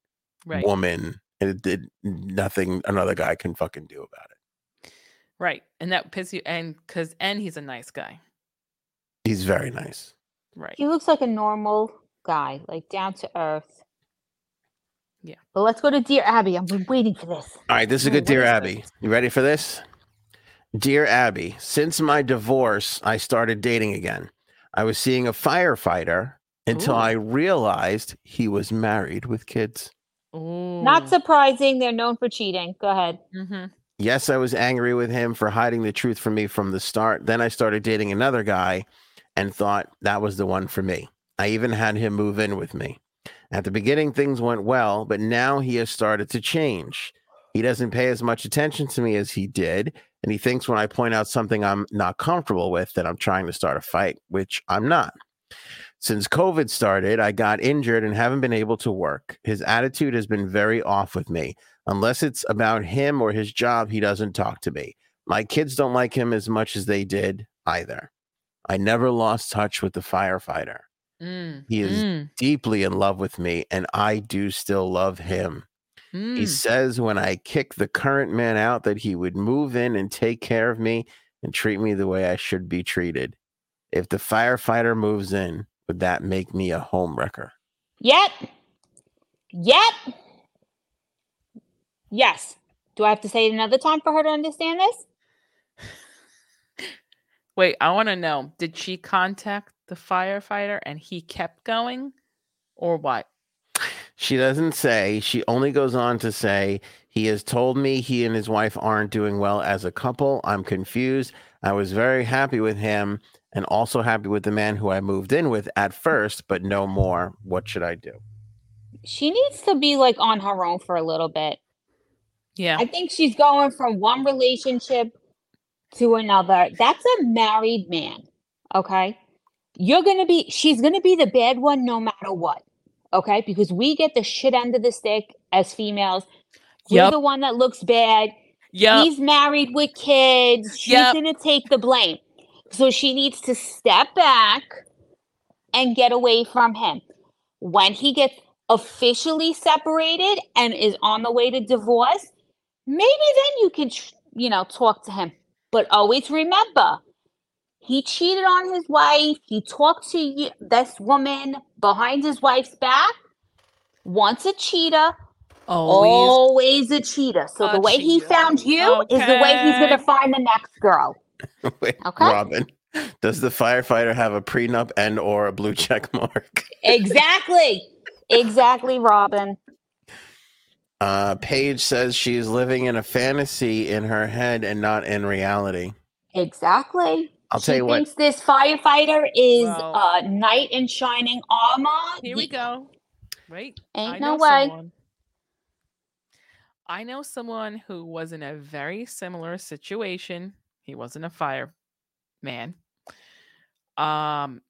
right. woman, and it did nothing another guy can fucking do about it. Right, and that pisses you, and because and he's a nice guy. He's very nice. Right. He looks like a normal guy, like down to earth. Yeah. But let's go to Dear Abby. I've been waiting for this. All right, this is a good Dear Abby. This? You ready for this? Dear Abby, since my divorce, I started dating again. I was seeing a firefighter until Ooh. I realized he was married with kids. Ooh. Not surprising. They're known for cheating. Go ahead. Mm-hmm. Yes, I was angry with him for hiding the truth from me from the start. Then I started dating another guy and thought that was the one for me. I even had him move in with me. At the beginning, things went well, but now he has started to change. He doesn't pay as much attention to me as he did, and he thinks when I point out something I'm not comfortable with that I'm trying to start a fight, which I'm not. Since COVID started, I got injured and haven't been able to work. His attitude has been very off with me. Unless it's about him or his job, he doesn't talk to me. My kids don't like him as much as they did either. I never lost touch with the firefighter. Mm. He is mm. deeply in love with me, and I do still love him. Mm. He says when I kick the current man out that he would move in and take care of me and treat me the way I should be treated. If the firefighter moves in, would that make me a home wrecker? Yep. Yep. Yes. Do I have to say it another time for her to understand this? Wait, I want to know, did she contact the firefighter and he kept going or what? She doesn't say. She only goes on to say, he has told me he and his wife aren't doing well as a couple. I'm confused. I was very happy with him and also happy with the man who I moved in with at first, but no more. What should I do? She needs to be like on her own for a little bit. Yeah. I think she's going from one relationship to another. That's a married man. Okay. You're going to be, she's going to be the bad one no matter what. Okay. Because we get the shit end of the stick as females. Yep. You're the one that looks bad. Yeah. He's married with kids. She's yep. going to take the blame. So she needs to step back and get away from him. When he gets officially separated and is on the way to divorce, maybe then you can, you know, talk to him. But always remember, he cheated on his wife. He talked to you, this woman behind his wife's back. Once a cheater, always, always a cheater. So a the way cheater. He found you okay. is the way he's going to find the next girl. Wait, okay? Robin, does the firefighter have a prenup and or a blue check mark? Exactly. Exactly, Robin. Uh, Paige says she's living in a fantasy in her head and not in reality. Exactly. I'll she tell you thinks what. This firefighter is well, uh, knight in shining armor. Here we go. Wait. Ain't I no way. Someone. I know someone who was in a very similar situation. He wasn't a fireman. Um,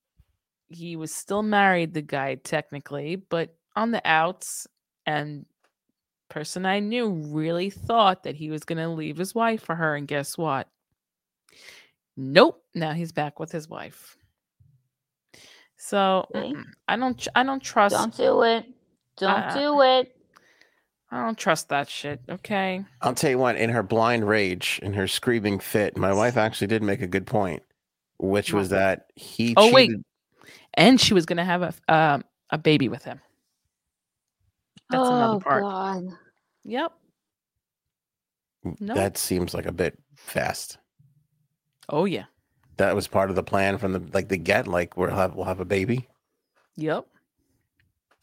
he was still married, the guy, technically, but on the outs, and person I knew really thought that he was going to leave his wife for her, and guess what? Nope. Now he's back with his wife. So okay. I don't, I don't trust. Don't do it. Don't uh, do it. I don't trust that shit. Okay. I'll tell you what. In her blind rage, in her screaming fit, my wife actually did make a good point, which was that he. Oh cheated. Wait, and she was going to have a uh, a baby with him. That's oh, another part. God. Yep. Nope. That seems like a bit fast. Oh yeah. That was part of the plan from the like the get like we'll have we'll have a baby. Yep.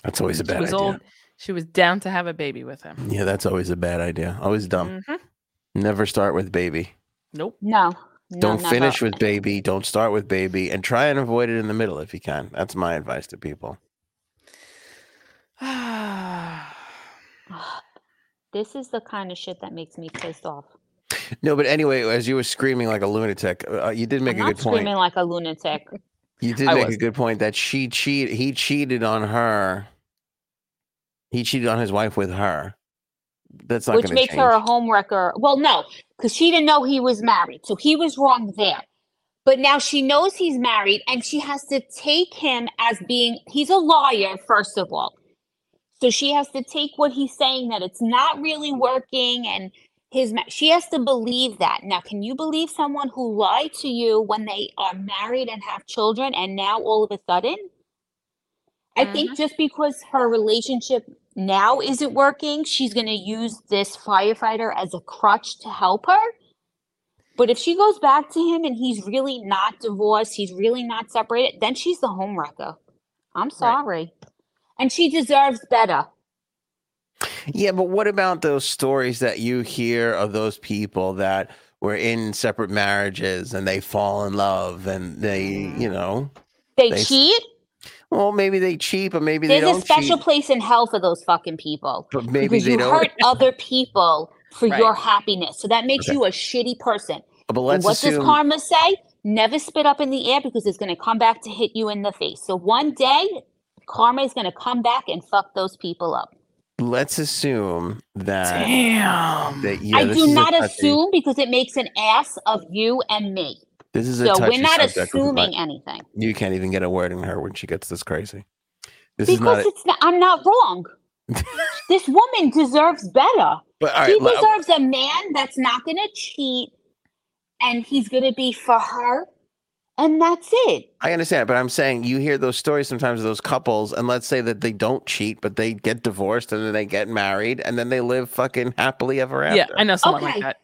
That's always a bad she was idea. Old. She was down to have a baby with him. Yeah, that's always a bad idea. Always dumb. Mm-hmm. Never start with baby. Nope. No. no Don't finish with baby. Don't start with baby, and try and avoid it in the middle if you can. That's my advice to people. This is the kind of shit that makes me pissed off. No, but anyway, as you were screaming like a lunatic, uh, you did make I'm a good point. Screaming like a lunatic. You did I make was. a good point that she cheated. He cheated on her. He cheated on his wife with her. That's not going to change. Which makes her a homewrecker. Well, no, because she didn't know he was married, so he was wrong there. But now she knows he's married, and she has to take him as being he's a liar, first of all. So she has to take what he's saying, that it's not really working, and his she has to believe that. Now, can you believe someone who lied to you when they are married and have children, and now all of a sudden? I mm-hmm. think just because her relationship now isn't working, she's going to use this firefighter as a crutch to help her. But if she goes back to him and he's really not divorced, he's really not separated, then she's the homewrecker. I'm sorry. Right. And she deserves better. Yeah, but what about those stories that you hear of those people that were in separate marriages and they fall in love and they, you know. They, they cheat? Well, maybe they cheat, but maybe There's they don't There's a special cheat. place in hell for those fucking people. But maybe because they you don't. hurt other people for right. your happiness. So that makes okay. you a shitty person. But let's and what assume- does karma say? Never spit up in the air, because it's going to come back to hit you in the face. So one day, karma is going to come back and fuck those people up. Let's assume that. Damn. That, yeah, I do not assume because it makes an ass of you and me. This is a so we're not assuming anything. You can't even get a word in her when she gets this crazy. This because is not it's a- not, I'm not wrong. This woman deserves better. But, all right, she deserves l- a man that's not going to cheat, and he's going to be for her, and that's it. I understand, but I'm saying you hear those stories sometimes of those couples, and let's say that they don't cheat, but they get divorced, and then they get married, and then they live fucking happily ever after. Yeah, I know someone okay. like that.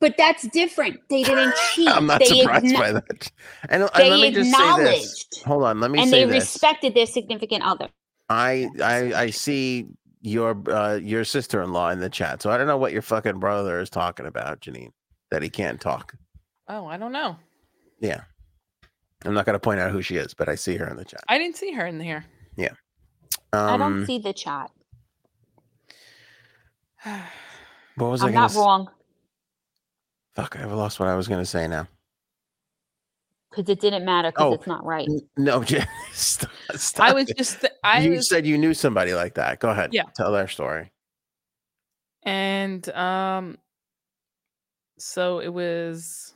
But that's different. They didn't cheat. I'm not they surprised igno- by that. And, and they let me just acknowledged. Say this. Hold on, let me and say this. And they respected their significant other. I I, I see... Your uh, your sister-in-law in the chat. So I don't know what your fucking brother is talking about, Janine, that he can't talk. Oh, I don't know. Yeah. I'm not going to point out who she is, but I see her in the chat. I didn't see her in here. Yeah. Um, I don't see the chat. What was I'm I going to say? I'm not wrong. Fuck, I've lost what I was going to say now. Because it didn't matter because oh, it's not right. N- no, just stop, stop I was it. just... Th- I you was... said you knew somebody like that. Go ahead. Yeah. Tell their story. And um, so it was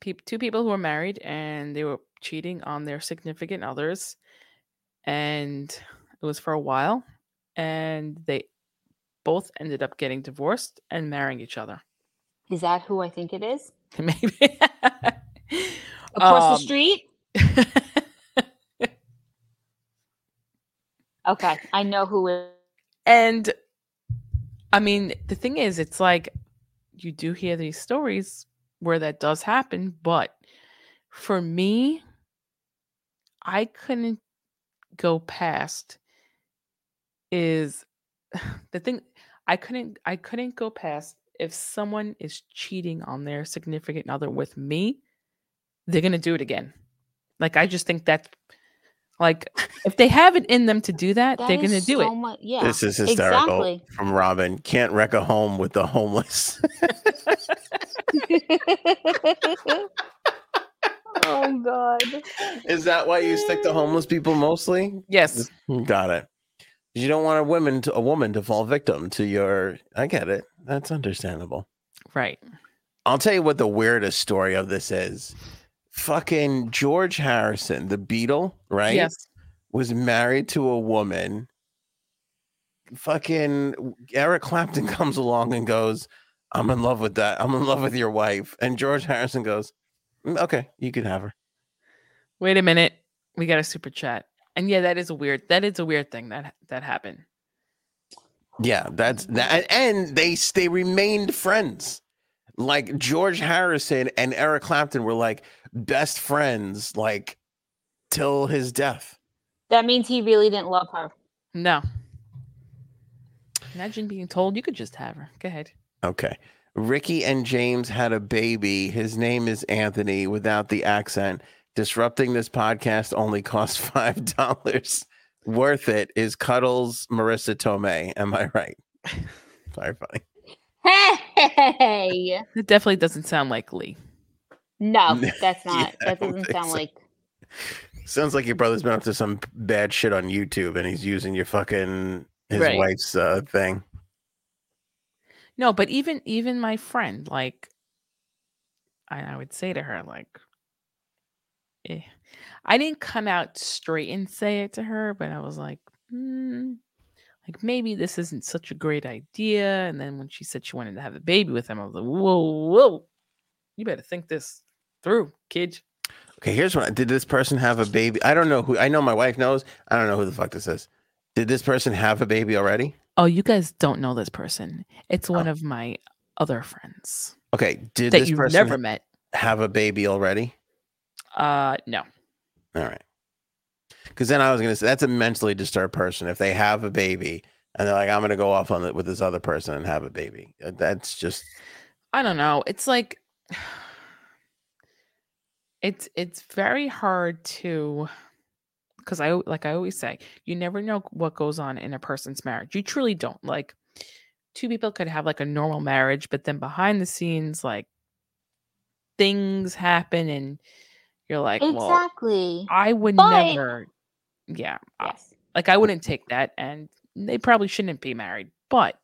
pe- two people who were married and they were cheating on their significant others. And it was for a while. And they both ended up getting divorced and marrying each other. Is that who I think it is? Maybe. Across um, the street? Okay, I know who it is. And, I mean, the thing is, it's like, you do hear these stories where that does happen, but for me, I couldn't go past is, the thing, I couldn't, I couldn't go past if someone is cheating on their significant other with me, they're going to do it again. Like, I just think that, like, if they have it in them to do that, that they're going to do so it. Much, yeah. This is hysterical exactly. from Robin. Can't wreck a home with the homeless. Oh, God. Is that why you stick to homeless people mostly? Yes. Got it. You don't want a woman to, a woman to fall victim to your... I get it. That's understandable. Right. I'll tell you what the weirdest story of this is. Fucking George Harrison, the Beatle, right? Yes. Was married to a woman. Fucking Eric Clapton comes along and goes, I'm in love with that. I'm in love with your wife. And George Harrison goes, okay, you can have her. Wait a minute. We got a super chat. And yeah, that is a weird, that is a weird thing that, that happened. Yeah, that's that. And they, they remained friends. Like George Harrison and Eric Clapton were like best friends, like till his death. That means he really didn't love her. No. Imagine being told you could just have her. Go ahead. Okay. Ricky and James had a baby. His name is Anthony without the accent. Disrupting this podcast only costs five dollars. Worth it is Cuddles Marissa Tomei. Am I right? Sorry, funny. Hey! It definitely doesn't sound like Lee. No, that's not. Yeah, that doesn't sound so. like Sounds like your brother's been up to some bad shit on YouTube and he's using your fucking his right. wife's uh, thing. No, but even even my friend, like, I, I would say to her, like, eh. I didn't come out straight and say it to her, but I was like, hmm, like maybe this isn't such a great idea. And then when she said she wanted to have a baby with him, I was like, whoa, whoa, you better think this through, kid. Okay, here's one. Did this person have a baby? I don't know who. I know my wife knows. I don't know who the fuck this is. Did this person have a baby already? Oh, you guys don't know this person. It's one oh. of my other friends. Okay, did that this you person never met have a baby already? Uh, no. All right. Because then I was gonna say that's a mentally disturbed person if they have a baby and they're like, I'm gonna go off on it with this other person and have a baby. That's just, I don't know. It's like, it's it's very hard to, because I like I always say, you never know what goes on in a person's marriage. You truly don't. Like, two people could have like a normal marriage, but then behind the scenes, like things happen and. You're like, exactly. Well, I would but... never. Yeah. Yes. Like, I wouldn't take that. And they probably shouldn't be married. But.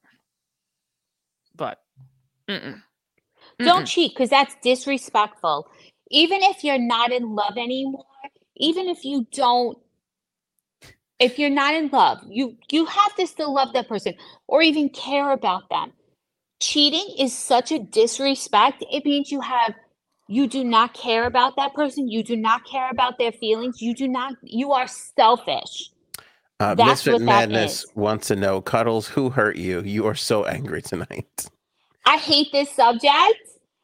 But. Mm-mm. Mm-mm. Don't cheat, because that's disrespectful. Even if you're not in love anymore, even if you don't. If you're not in love, you, you have to still love that person or even care about them. Cheating is such a disrespect. It means you have. You do not care about that person. You do not care about their feelings. You do not. You are selfish. Uh, That's Misfit what Madness that is. Wants to know, Cuddles, who hurt you? You are so angry tonight. I hate this subject.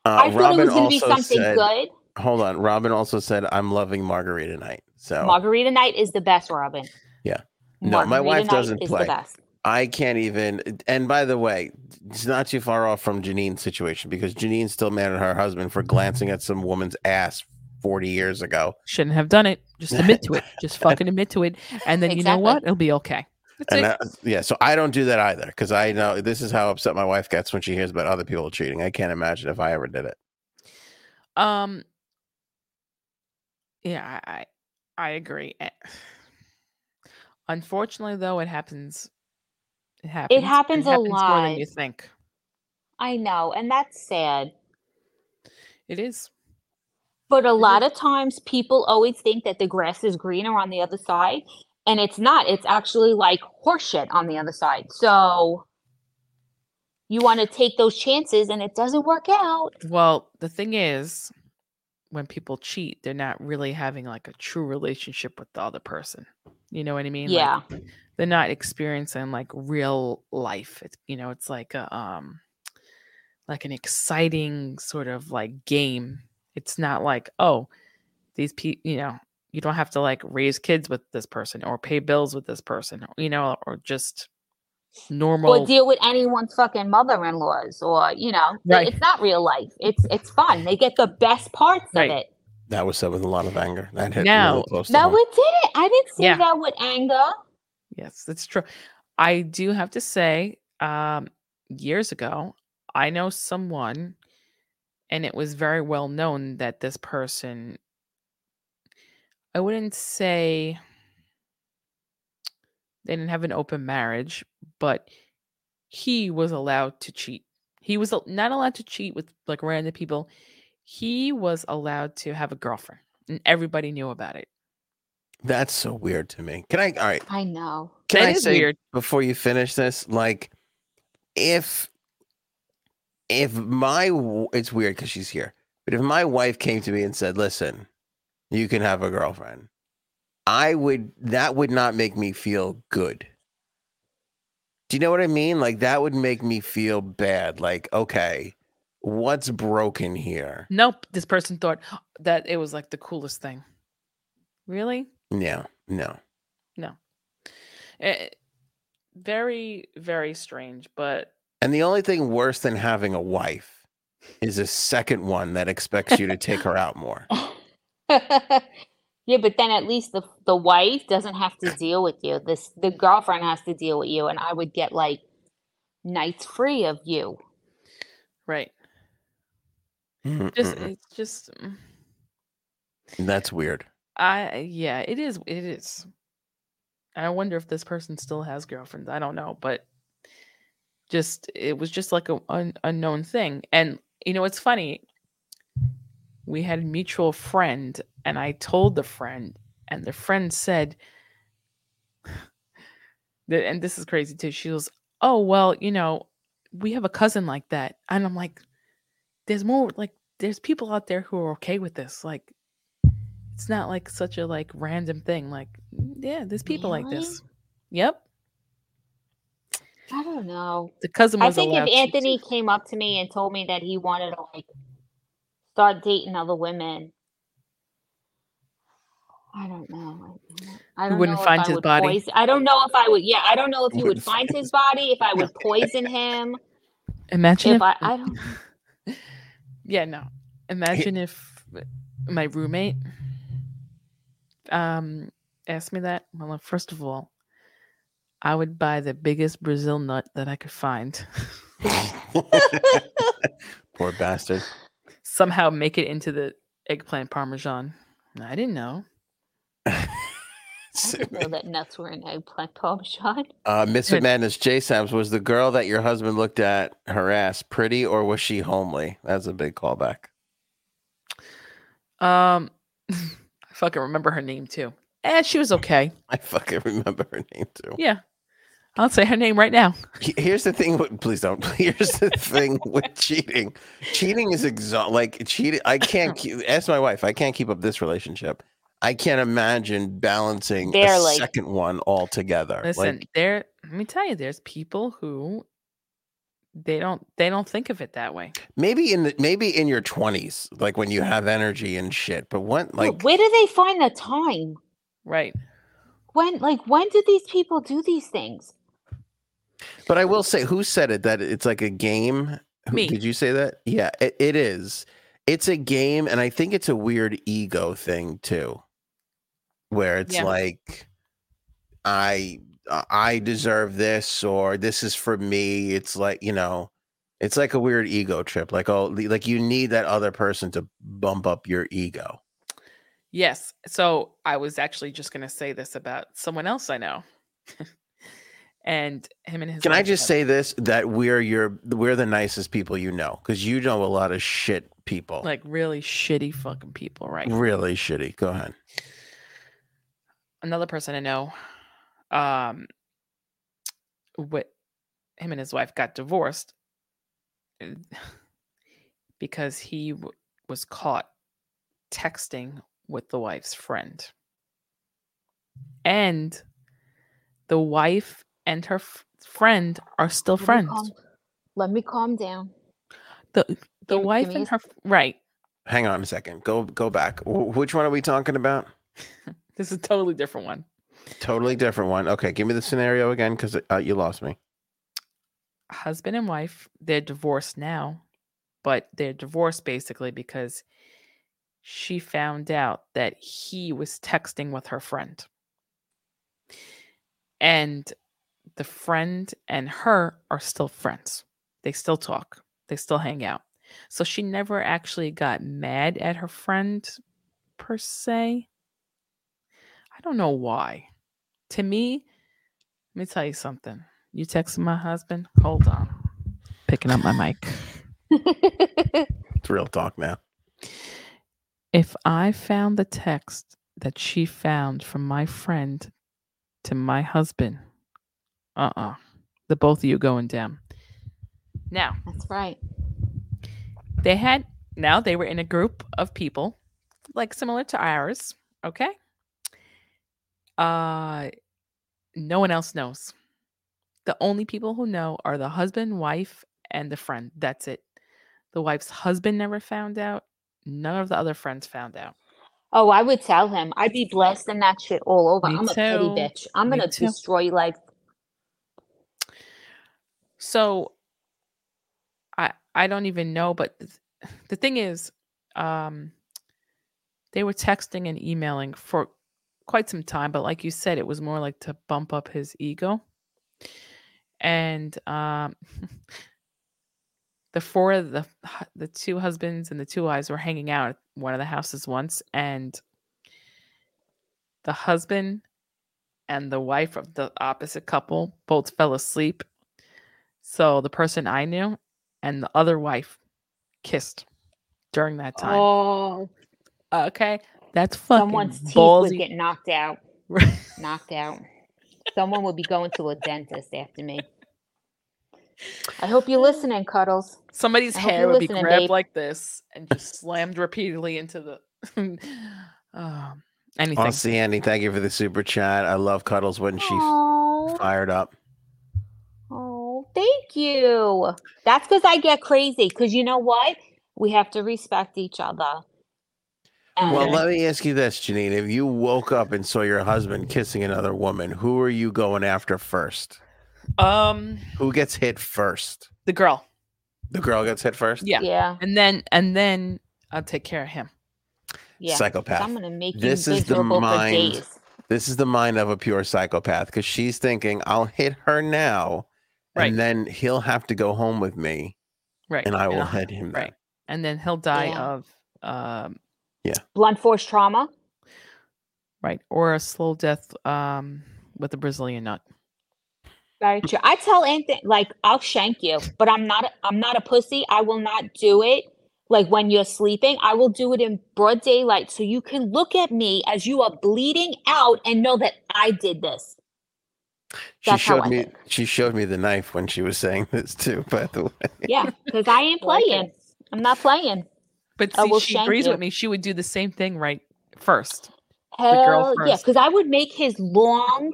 Uh, I thought it was going to be something said, good. Hold on. Robin also said, I'm loving Margarita Night. So Margarita Night is the best, Robin. Yeah. No, Margarita my wife Night doesn't is play. The best. I can't even, and by the way, it's not too far off from Janine's situation because Janine's still mad at her husband for glancing at some woman's ass forty years ago. Shouldn't have done it. Just admit to it. Just fucking admit to it. And then exactly. You know what? It'll be okay. That's and it. I, yeah, so I don't do that either because I know this is how upset my wife gets when she hears about other people cheating. I can't imagine if I ever did it. Um. Yeah, I, I agree. Unfortunately, though, it happens... It happens, it happens, it happens a lot. More than you think. I know, and that's sad. It is. But a it lot is. of times people always think that the grass is greener on the other side, and it's not. It's actually like horseshit on the other side. So you want to take those chances, and it doesn't work out. Well, the thing is, when people cheat, they're not really having like a true relationship with the other person. You know what I mean? Yeah. Like, they're not experiencing like real life. It's, you know, it's like a, um, like an exciting sort of like game. It's not like, oh, these people, you know, you don't have to like raise kids with this person or pay bills with this person, you know, or just normal. Or deal with anyone's fucking mother-in-laws or, you know, right. It's not real life. It's, it's fun. They get the best parts right. of it. That was said with a lot of anger. That hit now, really close to no, home. It didn't. I didn't say yeah. that with anger. Yes, that's true. I do have to say, um, years ago, I know someone, and it was very well known that this person, I wouldn't say they didn't have an open marriage, but he was allowed to cheat. He was not allowed to cheat with like random people. He was allowed to have a girlfriend, and everybody knew about it. That's so weird to me. Can I? All right. I know. Can that I is say weird. Before you finish this, like, if if my it's weird because she's here, but if my wife came to me and said, "Listen, you can have a girlfriend," I would that would not make me feel good. Do you know what I mean? Like that would make me feel bad. Like, okay, what's broken here? Nope. This person thought that it was like the coolest thing. Really? Yeah, no, no, it, very, very strange. But and the only thing worse than having a wife is a second one that expects you to take her out more. Yeah, but then at least the the wife doesn't have to deal with you. This the girlfriend has to deal with you, and I would get like nights free of you. Right. Mm-mm. Just it's just. That's weird. I yeah, it is. It is. I wonder if this person still has girlfriends. I don't know, but just it was just like a an unknown thing. And you know, it's funny. We had a mutual friend, and I told the friend, and the friend said that, and this is crazy too. She goes, "Oh well, you know, we have a cousin like that," and I'm like, "There's more like there's people out there who are okay with this. Like, it's not like such a like random thing. Like, yeah, there's people really? like this. Yep." I don't know. The cousin was I think if Anthony to- came up to me and told me that he wanted to like start dating other women, I don't know. I don't wouldn't know find if his I would body. Poison. I don't know if I would. Yeah, I don't know if he would find his body. If I would poison him. Imagine if, if I. I don't. Yeah, no. Imagine if my roommate um asked me that. Well, first of all, I would buy the biggest Brazil nut that I could find. Poor bastard. Somehow make it into the eggplant parmesan. I didn't know. I didn't know that nuts were an eggplant parmesan. Uh, Miss Madness J. Sams, was the girl that your husband looked at her ass pretty, or was she homely? That's a big callback. Um, I fucking remember her name too. Eh, she was okay. I fucking remember her name too. Yeah. I'll say her name right now. Here's the thing. With, please don't. Here's the thing with cheating. Cheating is exhausting. Like cheating. I can't keep, ask my wife. I can't keep up this relationship. I can't imagine balancing they're a like, second one all together. Listen, like, there. Let me tell you, there's people who they don't. They don't think of it that way. Maybe in the, maybe in your twenties, like when you have energy and shit. But when, like, where do they find the time? Right. When, like, when did these people do these things? But I will say, who said it? That it's like a game. Me. Did you say that? Yeah, it, it is. It's a game, and I think it's a weird ego thing too, where it's yeah. like, I I deserve this, or this is for me. It's like, you know, it's like a weird ego trip. Like, oh, like you need that other person to bump up your ego. Yes. So I was actually just going to say this about someone else I know. And him and his Can I just together. say this, that we're your we're the nicest people you know, because you know a lot of shit people. Like really shitty fucking people, right? Really shitty. Go ahead. Another person I know, um what him and his wife got divorced because he w- was caught texting with the wife's friend. And the wife and her f- friend are still let friends. Me calm, let me calm down. The the give, wife give and her a... right. Hang on a second. Go go back. W- which one are we talking about? This is a totally different one. Totally different one. Okay, give me the scenario again, because uh, you lost me. Husband and wife. They're divorced now, but they're divorced basically because she found out that he was texting with her friend. And the friend and her are still friends. They still talk. They still hang out. So she never actually got mad at her friend, per se. I don't know why. To me, let me tell you something. You texting my husband? Hold on. Picking up my mic. It's real talk now. If I found the text that she found from my friend to my husband, uh-uh. The both of you going down. Now. That's right. They had, now they were in a group of people, like similar to ours, okay? Uh, no one else knows. The only people who know are the husband, wife, and the friend. That's it. The wife's husband never found out. None of the other friends found out. Oh, I would tell him. I'd be blasting that shit all over. Me I'm too. a petty bitch. I'm Me gonna too. destroy life. So, I I don't even know. But th- the thing is, um, they were texting and emailing for quite some time. But like you said, it was more like to bump up his ego. And um, the four of the the two husbands and the two wives were hanging out at one of the houses once, and The husband and the wife of the opposite couple both fell asleep. So the person I knew and the other wife kissed during that time. Oh, okay. That's fucking someone's teeth ballsy. Would get knocked out. knocked out. Someone would be going to a dentist after me. I hope you're listening, Cuddles. Somebody's hair would be grabbed, babe, like this and just slammed repeatedly into the... um, anything. Aussie Andy, thank you for the super chat. I love Cuddles when she Aww. Fired up. Oh, thank you. That's because I get crazy. Because you know what? We have to respect each other. And well, let me ask you this, Janine. If you woke up and saw your husband kissing another woman, who are you going after first? Um, Who gets hit first? The girl. The girl gets hit first? Yeah. yeah. And then and then I'll take care of him. Yeah. Psychopath. I'm gonna make this is the mind. This is the mind of a pure psychopath, because she's thinking, I'll hit her now, right, and then he'll have to go home with me, right? And I will hit him, right? Then. And then he'll die yeah. of um, yeah, blunt force trauma, right? Or a slow death um, with a Brazilian nut. Very true. I tell Anthony, like, I'll shank you, but I'm not. I'm not a pussy. I will not do it. Like when you're sleeping, I will do it in broad daylight so you can look at me as you are bleeding out and know that I did this. That's she showed how I me. Think. She showed me the knife when she was saying this too. By the way, yeah, because I ain't playing. I'm not playing. But see, she agrees you. With me. She would do the same thing, right? First, Hell, the girl first. Yeah, because I would make his long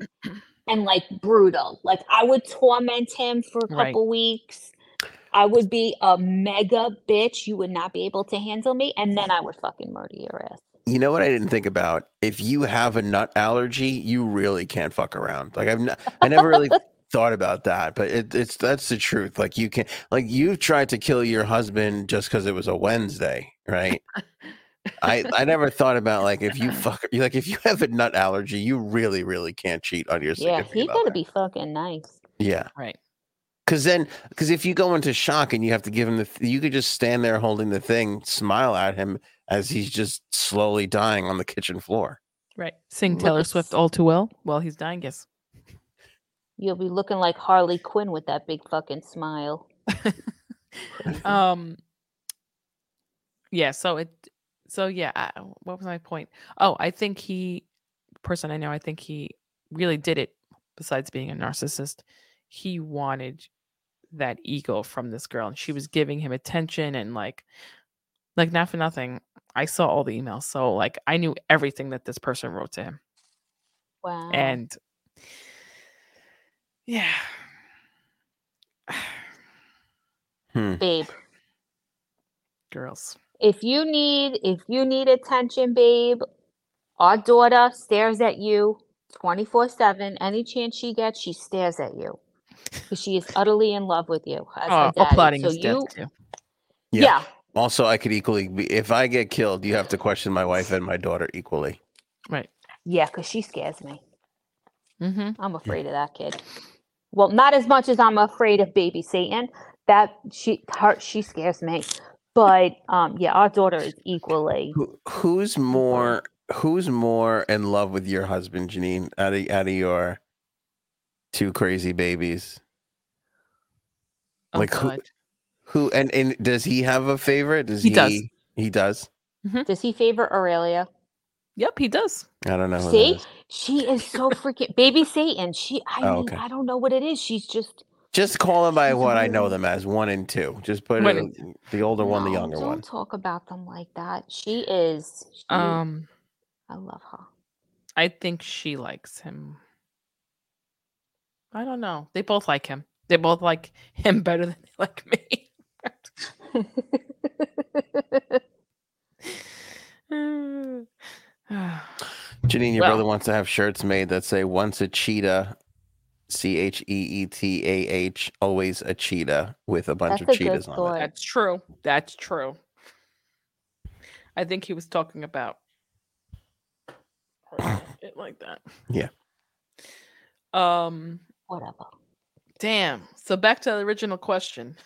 and like brutal. Like I would torment him for a couple right. weeks. I would be a mega bitch. You would not be able to handle me. And then I would fucking murder your ass. You know what I didn't think about? If you have a nut allergy, you really can't fuck around. Like I've n- I never really thought about that, but it, it's, that's the truth. Like you can, like you've tried to kill your husband just because it was a Wednesday, right? I, I never thought about like, if you fuck, like if you have a nut allergy, you really, really can't cheat on your significant other. Yeah, he's got to be fucking nice. Yeah. Right. Because then, because if you go into shock and you have to give him the, th- you could just stand there holding the thing, smile at him as he's just slowly dying on the kitchen floor. Right. Sing Taylor Let's... Swift all too well while he's dying, yes. You'll be looking like Harley Quinn with that big fucking smile. um. Yeah. So it. So yeah. I, what was my point? Oh, I think he, person I know, I think he really did it. Besides being a narcissist, he wanted that ego from this girl, and she was giving him attention and like like not for nothing, I saw all the emails, so like I knew everything that this person wrote to him. Wow. And yeah. hmm. Babe, girls, if you need if you need attention, babe, our daughter stares at you twenty-four seven. Any chance she gets, she stares at you. Because she is utterly in love with you. Oh, all plotting is death too. Yeah. yeah. Also, I could equally be, if I get killed, you have to question my wife and my daughter equally. Right. Yeah, because she scares me. Mm-hmm. I'm afraid of that kid. Well, not as much as I'm afraid of baby Satan. That she her, she scares me. But um, yeah, our daughter is equally. Who, who's more? Who's more in love with your husband, Janine? Out of out of your two crazy babies. Oh, like who, who and, and does he have a favorite? Does he, he does. He does. Mm-hmm. Does he favor Aurelia? Yep, he does. I don't know. See, is. She is so freaking baby Satan. She I oh, mean, okay. I don't know what it is. She's just Just call them by what I know them as, one and two. Just put it in, the older no, one, the younger don't one. Don't talk about them like that. She is she, um I love her. I think she likes him. I don't know. They both like him. They both like him better than they like me. Janine, your well, brother wants to have shirts made that say once a cheetah, C H E E T A H, always a cheetah, with a bunch of cheetahs on it. That's true. That's true. I think he was talking about it like that. Yeah. Um. Whatever. Damn. So back to the original question.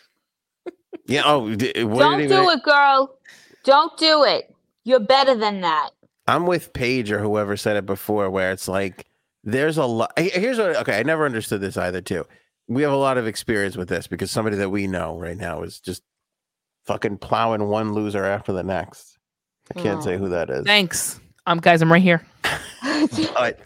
yeah. Oh. D- what Don't do it, girl. Don't do it. You're better than that. I'm with Paige or whoever said it before, where it's like there's a lot. Here's what. Okay, I never understood this either, too. We have a lot of experience with this because somebody that we know right now is just fucking plowing one loser after the next. I can't oh. say who that is. Thanks. Um, guys, I'm right here. but,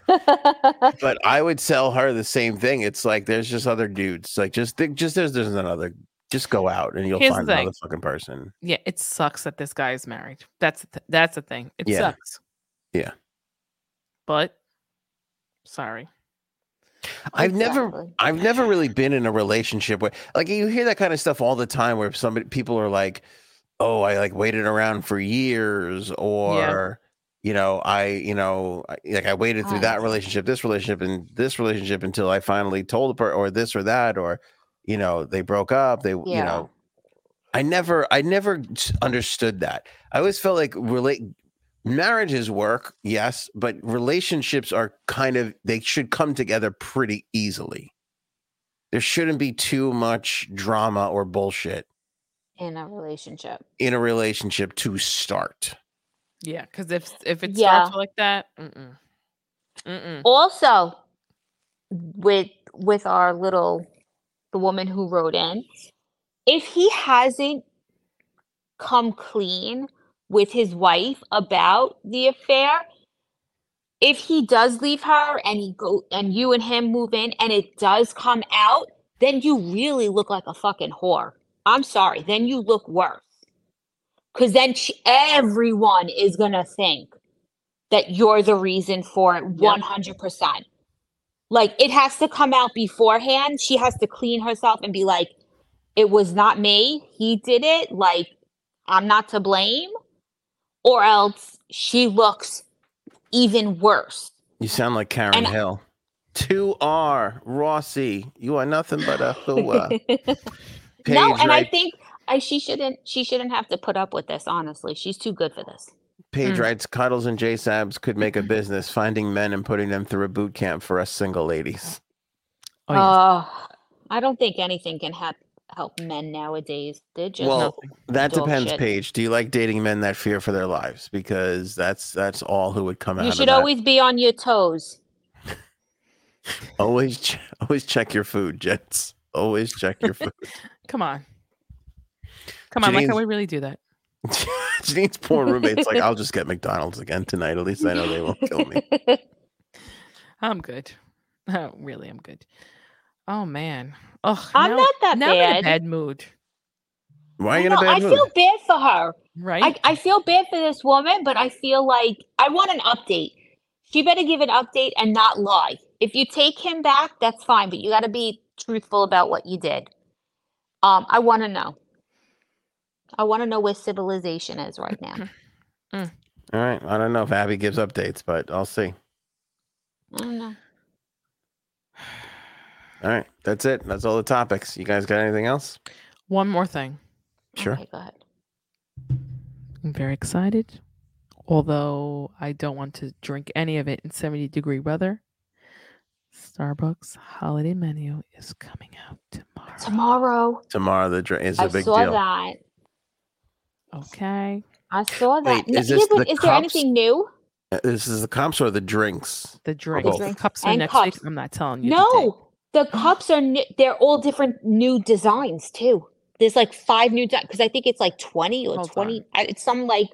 but I would sell her the same thing. It's like there's just other dudes. Like just think, just there's there's another. Just go out and you'll Here's find another fucking person. Yeah, it sucks that this guy is married. That's th- that's the thing. It yeah. sucks. Yeah. But sorry. I've exactly. never I've never really been in a relationship where like you hear that kind of stuff all the time where somebody people are like, "Oh, I like waited around for years," or yeah. you know, I, you know, like I waited through oh. that relationship, this relationship and this relationship until I finally told a person or this or that or you know, they broke up. They, yeah. you know, I never, I never understood that. I always felt like relate marriages work, yes, but relationships are kind of they should come together pretty easily. There shouldn't be too much drama or bullshit in a relationship. In a relationship to start, yeah, because if if it yeah. starts like that, mm-mm. Mm-mm. also with with our little. The woman who wrote in, if he hasn't come clean with his wife about the affair, if he does leave her and he go and you and him move in and it does come out, then you really look like a fucking whore. I'm sorry. Then you look worse. Because then she, everyone is going to think that you're the reason for it one hundred percent. Like, it has to come out beforehand. She has to clean herself and be like, it was not me. He did it. Like, I'm not to blame. Or else she looks even worse. You sound like Karen and Hill. two R, Rossi, you are nothing but a hua. No, and right- I think I, she shouldn't She shouldn't have to put up with this, honestly. She's too good for this. Paige mm. writes, Cuddles and J-Sabs could make a business finding men and putting them through a boot camp for us single ladies. Oh, yeah. uh, I don't think anything can ha- help men nowadays. They're just well, that depends, shit. Paige. Do you like dating men that fear for their lives? Because that's that's all who would come you out of that. You should always be on your toes. always, ch- always check your food, gents. Always check your food. Come on. Come on, James- why can't we really do that? Janine's poor roommate's like, I'll just get McDonald's again tonight. At least I know they won't kill me. I'm good. Oh, really, I'm good. Oh, man. Oh, I'm now, not that now bad. I'm in a bad mood. Why are you in know, a bad I mood? I feel bad for her. Right? I, I feel bad for this woman, but I feel like I want an update. She better give an update and not lie. If you take him back, that's fine, but you got to be truthful about what you did. Um, I want to know. I want to know where civilization is right now. Mm. All right. I don't know if Abby gives updates, but I'll see. I don't know. All right. That's it. That's all the topics. You guys got anything else? One more thing. Sure. Okay, go ahead. I'm very excited, although I don't want to drink any of it in seventy degree weather. Starbucks holiday menu is coming out tomorrow. Tomorrow. Tomorrow the drink is a I big deal. I saw that. Okay. I saw that. Wait, is no, this yeah, the is there anything new? This is the cups or the drinks? The drinks. The cups are and next cups. Week. I'm not telling you. No, the, the cups are new. They're all different new designs too. There's like five new because di- I think it's like twenty or Hold twenty. I, it's some like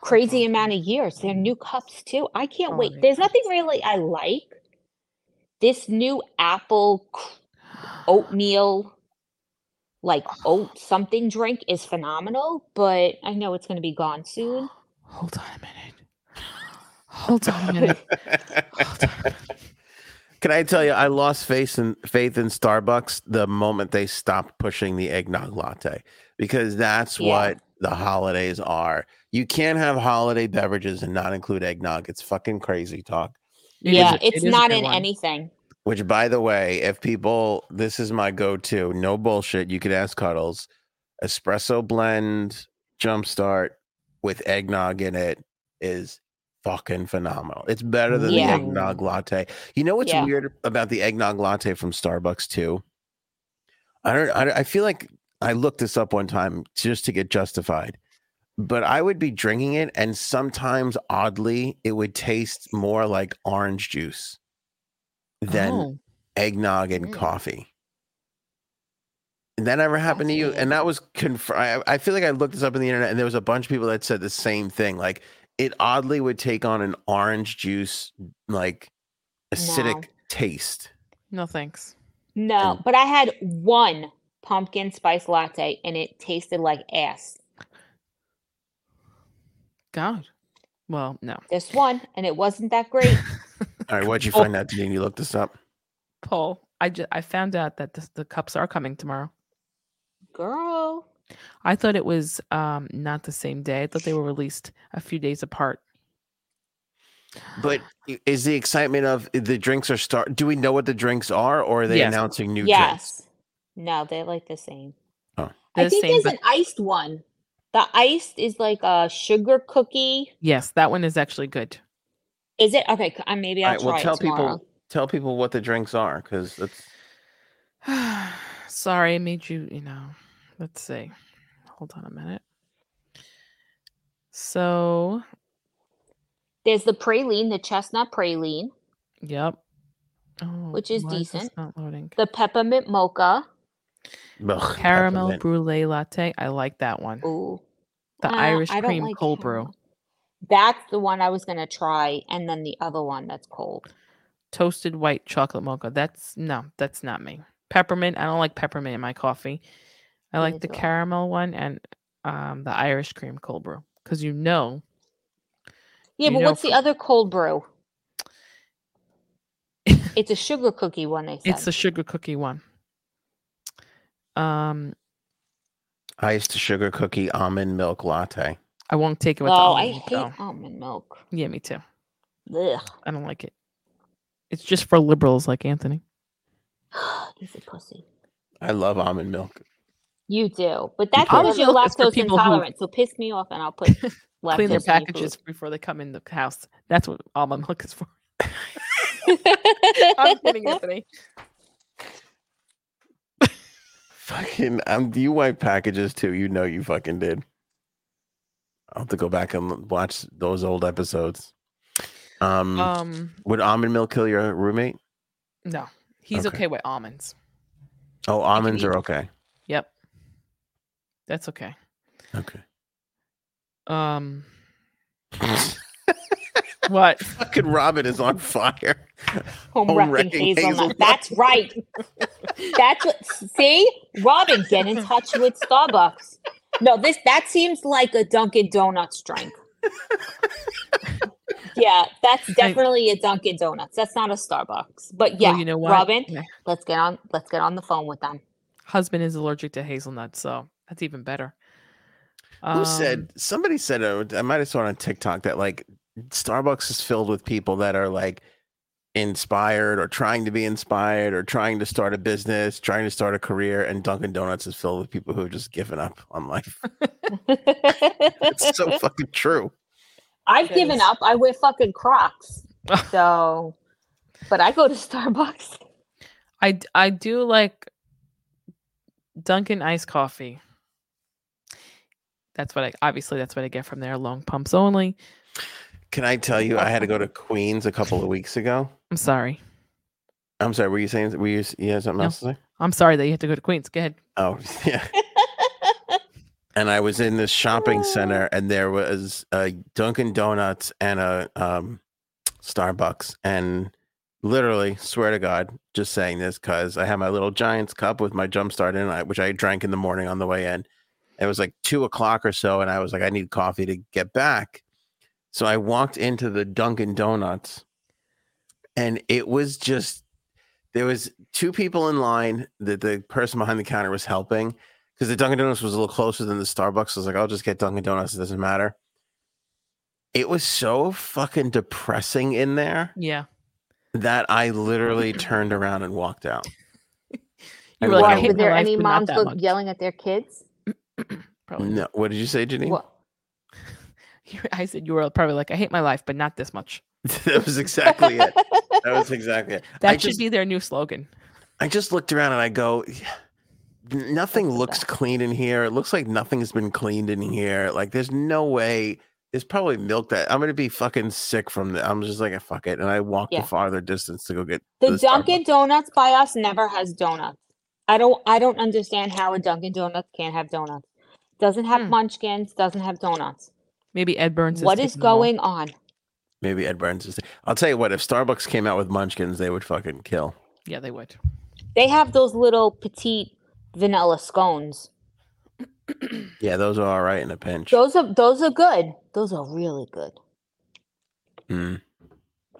crazy amount of years. They're new cups too. I can't oh, wait. Yeah. There's nothing really I like. This new apple oatmeal, like oat something drink is phenomenal, but I know it's going to be gone soon. Hold on a minute. Hold on a minute. Hold on a minute. Can I tell you, I lost faith in, faith in Starbucks the moment they stopped pushing the eggnog latte because that's yeah. what the holidays are. You can't have holiday beverages and not include eggnog. It's fucking crazy talk. It yeah, a, it's it not in one. Anything. Which, by the way, if people, this is my go-to, no bullshit, you could ask Cuddles, espresso blend, Jumpstart with eggnog in it is fucking phenomenal. It's better than yeah. the eggnog latte. You know what's yeah. weird about the eggnog latte from Starbucks, too? I don't. I, I feel like I looked this up one time just to get justified. but I would be drinking it, and sometimes, oddly, it would taste more like orange juice than oh. eggnog and mm. coffee. And that never happened That's to you? It. And that was conf- – I, I feel like I looked this up on the internet, and there was a bunch of people that said the same thing. Like, it oddly would take on an orange juice, like, acidic wow. taste. No, thanks. No, and- but I had one pumpkin spice latte, and it tasted like ass. God. Well, no. This one, and it wasn't that great. All right, what'd you find oh. out, Janine? You looked this up? Paul, I, ju- I found out that this, the cups are coming tomorrow. Girl. I thought it was um, not the same day. I thought they were released a few days apart. But is the excitement of the drinks are start? Do we know what the drinks are, or are they yes. announcing new yes. drinks? No, they're like the same. Oh. I think same, there's but- an iced one. The iced is like a sugar cookie. Yes, that one is actually good. Is it? Okay, maybe I'll right, try well, tell it tomorrow. People, tell people what the drinks are, because that's... Sorry, I made you, you know. Let's see. Hold on a minute. So... There's the praline, the chestnut praline. Yep. Oh, which is decent. Is not loading? The peppermint mocha. Ugh, caramel peppermint. Brulee latte. I like that one. Ooh. The uh, Irish cream like cold caramel. Brew. That's the one I was going to try. And then the other one that's cold. Toasted white chocolate mocha. That's no, that's not me. Peppermint. I don't like peppermint in my coffee. I like the caramel one and um, the Irish cream cold brew. Because you know. Yeah, you but what's for- the other cold brew? It's a sugar cookie one, they said. It's a sugar cookie one. Um, Iced sugar cookie almond milk latte. I won't take it with oh, the almond milk. Oh, I hate though. almond milk. Yeah, me too. Ugh. I don't like it. It's just for liberals like Anthony. He's a pussy. I love almond milk. You do. But that's always your lactose intolerant. Who... So piss me off and I'll put lactose clean their packages before they come in the house. That's what almond milk is for. I'm kidding, Anthony. Fucking, um, you wipe packages too. You know you fucking did. I'll have to go back and watch those old episodes. Um, um would almond milk kill your roommate? No, he's okay, okay with almonds. Oh, almonds are okay. Yep, that's okay. Okay. Um, what? Fucking Robin is on fire. Home, Home wrecking, wrecking hazelnut. hazelnut. That's right. That's what. See, Robin, get in touch with Starbucks. No, this that seems like a Dunkin' Donuts drink. Yeah, that's definitely a Dunkin' Donuts. That's not a Starbucks. But yeah, well, you know what? Robin, yeah. let's get on. Let's get on the phone with them. Husband is allergic to hazelnuts, so that's even better. Who um, said? Somebody said. I might have saw it on TikTok that like Starbucks is filled with people that are like inspired or trying to be inspired or trying to start a business, trying to start a career, and Dunkin' Donuts is filled with people who have just given up on life. It's so fucking true. I've it given is. up. I wear fucking Crocs. So, but I go to Starbucks. I, I do like Dunkin' iced coffee. That's what I, obviously that's what I get from there. Long pumps only. Can I tell you, I had to go to Queens a couple of weeks ago. I'm sorry. I'm sorry. Were you saying, were you, you had something no. else to say? I'm sorry that you had to go to Queens. Go ahead. Oh, yeah. And I was in this shopping center and there was a Dunkin' Donuts and a um, Starbucks. And literally, swear to God, just saying this because I had my little Giants cup with my Jumpstart in it, which I drank in the morning on the way in. It was like two o'clock or so. And I was like, I need coffee to get back. So I walked into the Dunkin' Donuts and it was just, there was two people in line that the person behind the counter was helping because the Dunkin' Donuts was a little closer than the Starbucks. So I was like, I'll just get Dunkin' Donuts. It doesn't matter. It was so fucking depressing in there. Yeah. That I literally turned around and walked out. You were like, well, were there life, any moms yelling at their kids? Probably. No. What did you say, Janine? Well, I said you were probably like, I hate my life, but not this much. That was exactly it. That was exactly it. That I should just, be their new slogan. I just looked around and I go, Nothing looks that. clean in here. It looks like nothing's been cleaned in here. Like, there's no way. There's probably milk that I'm going to be fucking sick from. The, I'm just like, fuck it. And I walk yeah. the farther distance to go get the Dunkin' Donuts by us never has donuts. I don't I don't understand how a Dunkin' Donuts can't have donuts. Doesn't have hmm. munchkins, doesn't have donuts. Maybe Ed Burns is What is going on? Maybe Ed Burns is. I'll tell you what, if Starbucks came out with munchkins, they would fucking kill. Yeah, they would. They have those little petite vanilla scones. Yeah, those are all right in a pinch. Those are those are good. Those are really good. Mm.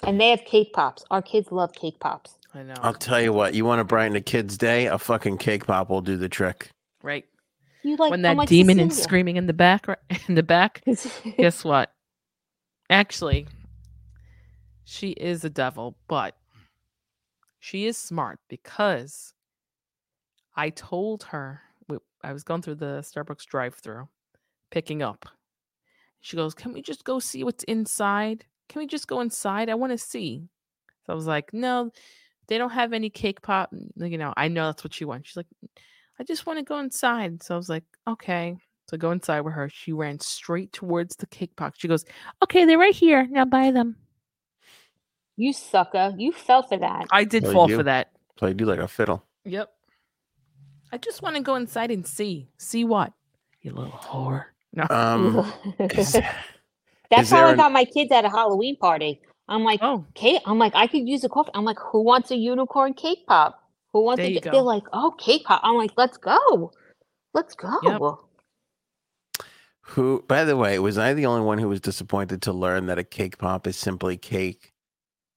And they have cake pops. Our kids love cake pops. I know. I'll tell you what. You want to brighten a kid's day? A fucking cake pop will do the trick. Right. You like when that demon is screaming in the back. In the back. Guess what? Actually, she is a devil, but she is smart because I told her. I was going through the Starbucks drive-thru, picking up. She goes, "Can we just go see what's inside? Can we just go inside? I want to see." So I was like, "No, they don't have any cake pop." You know, I know that's what she wants. She's like, "I just want to go inside." So I was like, "Okay." So I go inside with her. She ran straight towards the cake pop. She goes, "Okay, they're right here. Now buy them." You sucker! You fell for that. I did Play fall you. for that. Played you like a fiddle. Yep. I just want to go inside and see. See what? You little whore. No. Um, is, That's how I an... got my kids at a Halloween party. I'm like, oh. Kate, I'm like, I could use a coffee. I'm like, who wants a unicorn cake pop? Who wants there a They're like, oh, cake pop. I'm like, let's go. Let's go. Yep. Who, by the way, was I the only one who was disappointed to learn that a cake pop is simply cake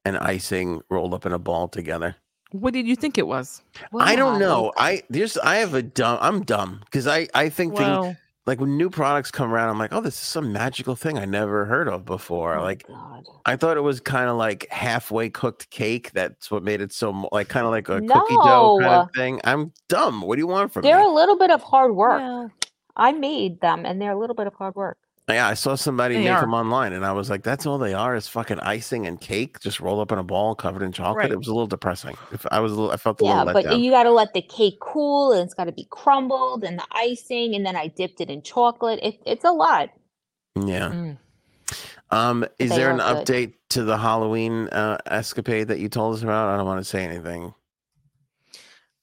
and icing rolled up in a ball together? What did you think it was? Wow. I don't know. I there's I have a dumb. I'm dumb because I I think wow. things, like when new products come around, I'm like, oh, this is some magical thing I never heard of before. Oh, like, God. I thought it was kind of like halfway cooked cake. That's what made it so like kind of like a no. cookie dough kind of thing. I'm dumb. What do you want from they're me? They're a little bit of hard work. Yeah. I made them, and they're a little bit of hard work. Yeah, I saw somebody they make are. them online, and I was like, "That's all they are is fucking icing and cake, just rolled up in a ball covered in chocolate." Right. It was a little depressing. If I was, a little, I felt a yeah, little let down. But you got to let the cake cool, and it's got to be crumbled, and the icing, and then I dipped it in chocolate. It, it's a lot. Yeah. Mm. Um, is they there an good. update to the Halloween uh, escapade that you told us about? I don't want to say anything.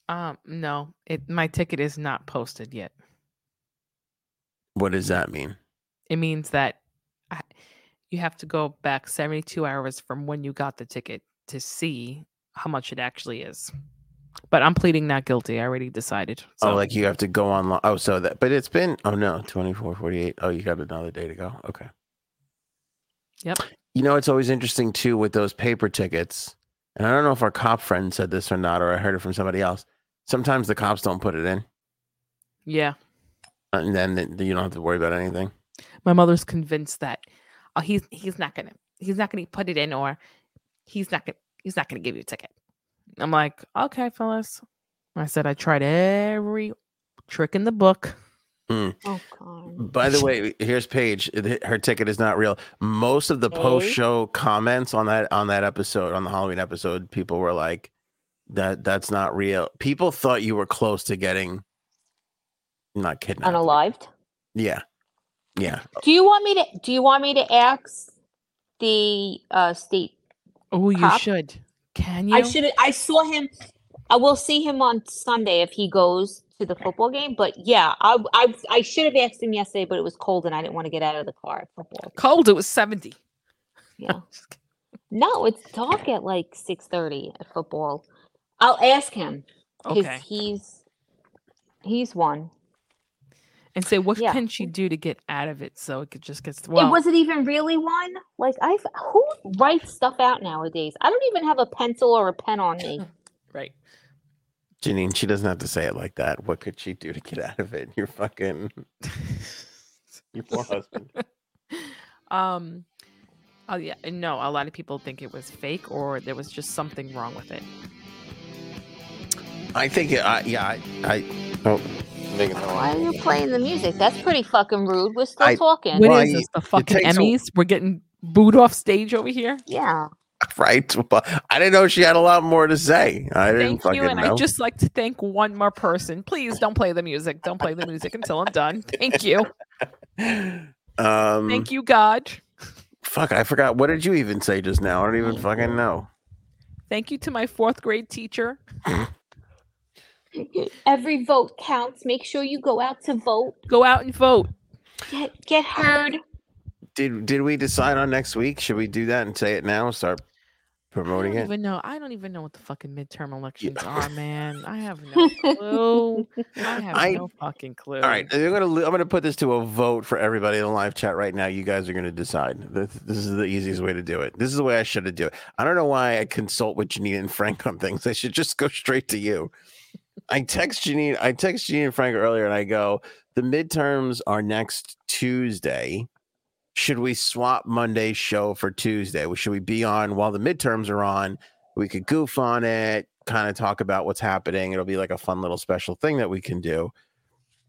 Um, no, it. My ticket is not posted yet. What does that mean? It means that I, you have to go back seventy-two hours from when you got the ticket to see how much it actually is. But I'm pleading not guilty. I already decided. So. Oh, like you have to go online. Oh, so that, but it's been, oh no, twenty-four, forty-eight. Oh, you got another day to go. Okay. Yep. You know, it's always interesting too with those paper tickets. And I don't know if our cop friend said this or not, or I heard it from somebody else. Sometimes the cops don't put it in. Yeah. And then you don't have to worry about anything. My mother's convinced that oh, he's he's not gonna he's not gonna put it in or he's not gonna he's not gonna give you a ticket. I'm like, okay, fellas. I said I tried every trick in the book. Mm. Oh God. By the way, here's Paige. Her ticket is not real. Most of the hey. post-show comments on that on that episode, on the Halloween episode, people were like, that that's not real. People thought you were close to getting not kidnapped. Unalived? Yeah. Yeah. Do you want me to? Do you want me to ask the uh, state? Oh, you cop? should. Can you? I should. I saw him. I will see him on Sunday if he goes to the football game. But yeah, I I, I should have asked him yesterday, but it was cold and I didn't want to get out of the car at football. Cold. It was seventy. Yeah. No, it's dark at like six thirty at football. I'll ask him because okay. he's he's one. And say, what yeah. can she do to get out of it so it could just get... Well, it wasn't even really one. Like, I've who writes stuff out nowadays? I don't even have a pencil or a pen on me. Right. Janine, she doesn't have to say it like that. What could she do to get out of it? Your fucking... Your poor husband. Um, oh yeah, no, a lot of people think it was fake or there was just something wrong with it. I think, it, I, yeah, I... I oh. Why are you playing the music? That's pretty fucking rude. We're still I, talking. What is this? The fucking Emmys? A... We're getting booed off stage over here? Yeah. Right, but I didn't know she had a lot more to say. I thank didn't fucking you, and know. I'd just like to thank one more person. Please don't play the music. Don't play the music until I'm done. Thank you. Um, thank you, God. Fuck, I forgot. What did you even say just now? I don't even fucking know. Thank you to my fourth grade teacher. Every vote counts. Make sure you go out to vote. Go out and vote. Get, get heard. Did did we decide on next week? Should we do that and say it now? Start promoting it? I don't even know. I don't even know what the fucking midterm elections yeah. are, man. I have no clue. I have I, no fucking clue. All right, I'm gonna I'm gonna put this to a vote for everybody in the live chat right now. You guys are gonna decide. This, this is the easiest way to do it. This is the way I should have do it. I don't know why I consult with Janine and Frank on things. I should just go straight to you. I text Janine. I text Janine and Frank earlier, and I go, the midterms are next Tuesday. Should we swap Monday's show for Tuesday? Should we be on while the midterms are on? We could goof on it, kind of talk about what's happening. It'll be like a fun little special thing that we can do.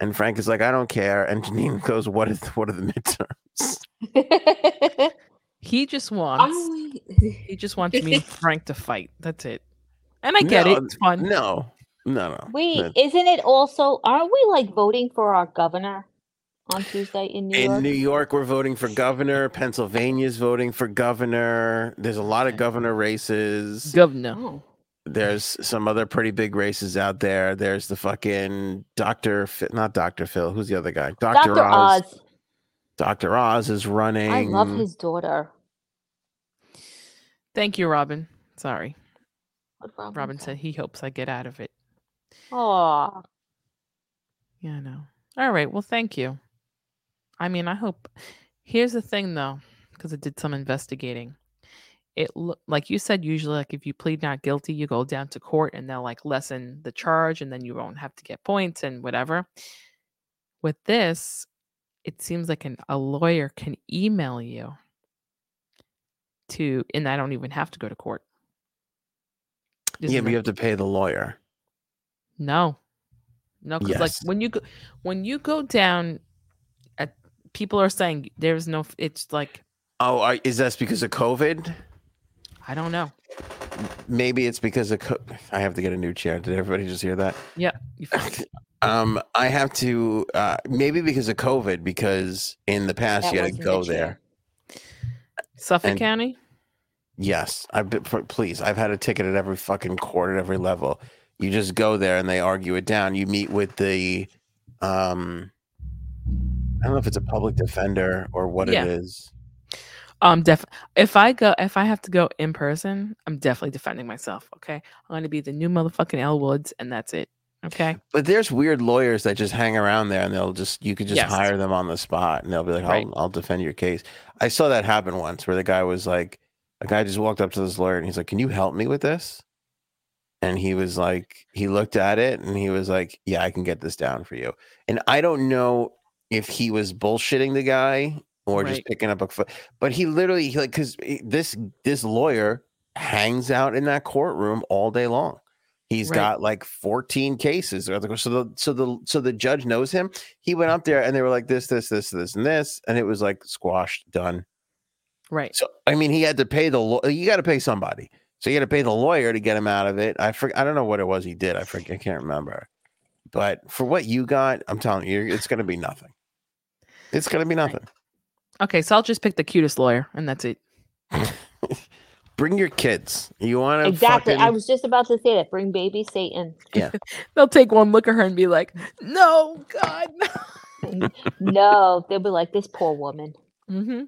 And Frank is like, I don't care. And Janine goes, what is, what are the midterms? He just wants, he just wants me and Frank to fight. That's it. And I get no, it. It's fun. No, no, no. Wait, no. Isn't it also, aren't we like voting for our governor? On Tuesday in New York? In New York, we're voting for governor. Pennsylvania's voting for governor. There's a lot of governor races. Governor. Oh. There's some other pretty big races out there. There's the fucking Doctor Phil, not Doctor Phil. Who's the other guy? Doctor Doctor Oz. Oz. Doctor Oz is running. I love his daughter. Thank you, Robin. Sorry. Robin, Robin said he hopes I get out of it. Aw. Yeah, I know. All right. Well, thank you. I mean, I hope. Here's the thing, though, because I did some investigating. It look like you said, usually, like if you plead not guilty, you go down to court and they'll like lessen the charge, and then you won't have to get points and whatever. With this, it seems like an a lawyer can email you to, and I don't even have to go to court. Isn't yeah, but you have to pay the lawyer. No. No, because yes. like when you go, when you go down, at, people are saying there's no. It's like, oh, are, is that because of COVID? I don't know. Maybe it's because of. Co- I have to get a new chair. Did everybody just hear that? Yeah. um, I have to. Uh, maybe because of COVID, because in the past that you had to go there. Suffolk and, County. Yes, I've been, please. I've had a ticket at every fucking court at every level. You just go there and they argue it down. You meet with the, um, I don't know if it's a public defender or what yeah. it is. Um, def- if I go, if I have to go in person, I'm definitely defending myself. Okay, I'm going to be the new motherfucking Elle Woods, and that's it. Okay, but there's weird lawyers that just hang around there, and they'll just you could just yes. hire them on the spot, and they'll be like, "I'll right. I'll defend your case." I saw that happen once, where the guy was like, a guy just walked up to this lawyer, and he's like, "Can you help me with this?" And he was like, he looked at it and he was like, yeah, I can get this down for you. And I don't know if he was bullshitting the guy or right. just picking up a foot, but he literally like, cause this, this lawyer hangs out in that courtroom all day long. He's right. got like fourteen cases. So the, so the, so the judge knows him. He went up there and they were like this, this, this, this, and this. And it was like squashed, done. Right. So, I mean, he had to pay the law. You got to pay somebody. So you had to pay the lawyer to get him out of it. I for, I don't know what it was he did. I forget. I can't remember. But for what you got, I'm telling you, it's going to be nothing. It's going to be nothing. Okay, so I'll just pick the cutest lawyer, and that's it. Bring your kids. You want to exactly. Fucking... I was just about to say that. Bring baby Satan. Yeah. They'll take one look at her and be like, "No, God, no." No, they'll be like, "This poor woman." Mm-hmm.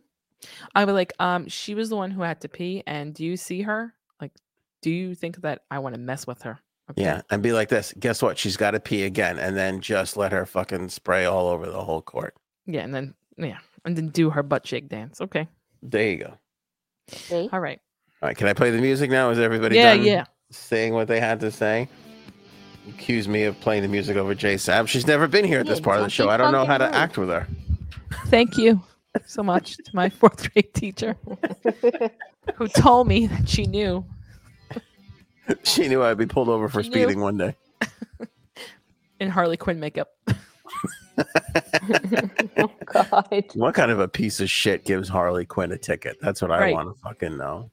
I'll be like, "Um, she was the one who had to pee, and do you see her? Like, do you think that I want to mess with her?" Okay. Yeah, and be like this. Guess what? She's got to pee again, and then just let her fucking spray all over the whole court. Yeah, and then yeah, and then do her butt shake dance. Okay. There you go. Okay. All right. All right. Can I play the music now? Is everybody yeah, done yeah. saying what they had to say? Accuse me of playing the music over J Sab. She's never been here at this yeah, part of the show. I don't know how to right. act with her. Thank you so much to my fourth grade teacher who told me that she knew she knew I'd be pulled over for she speeding knew. One day in Harley Quinn makeup. Oh, God. What kind of a piece of shit gives Harley Quinn a ticket? That's what I right. want to fucking know.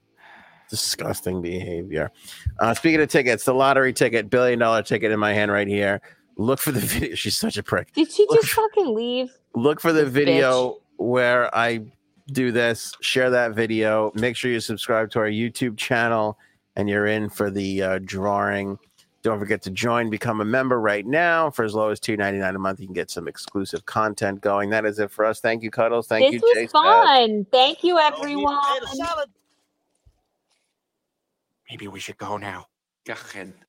Disgusting behavior. Uh, speaking of tickets, the lottery ticket, billion dollar ticket in my hand right here. Look for the video. She's such a prick. Did she look, just fucking leave? Look for the video bitch. Where I do this. Share that video. Make sure you subscribe to our YouTube channel, and you're in for the uh, drawing. Don't forget to join. Become a member right now for as low as two ninety-nine a month. You can get some exclusive content going. That is it for us. Thank you, Cuddles. Thank this you, Jason. This was fun. Beth. Thank you, everyone. Maybe we should go now. Go ahead.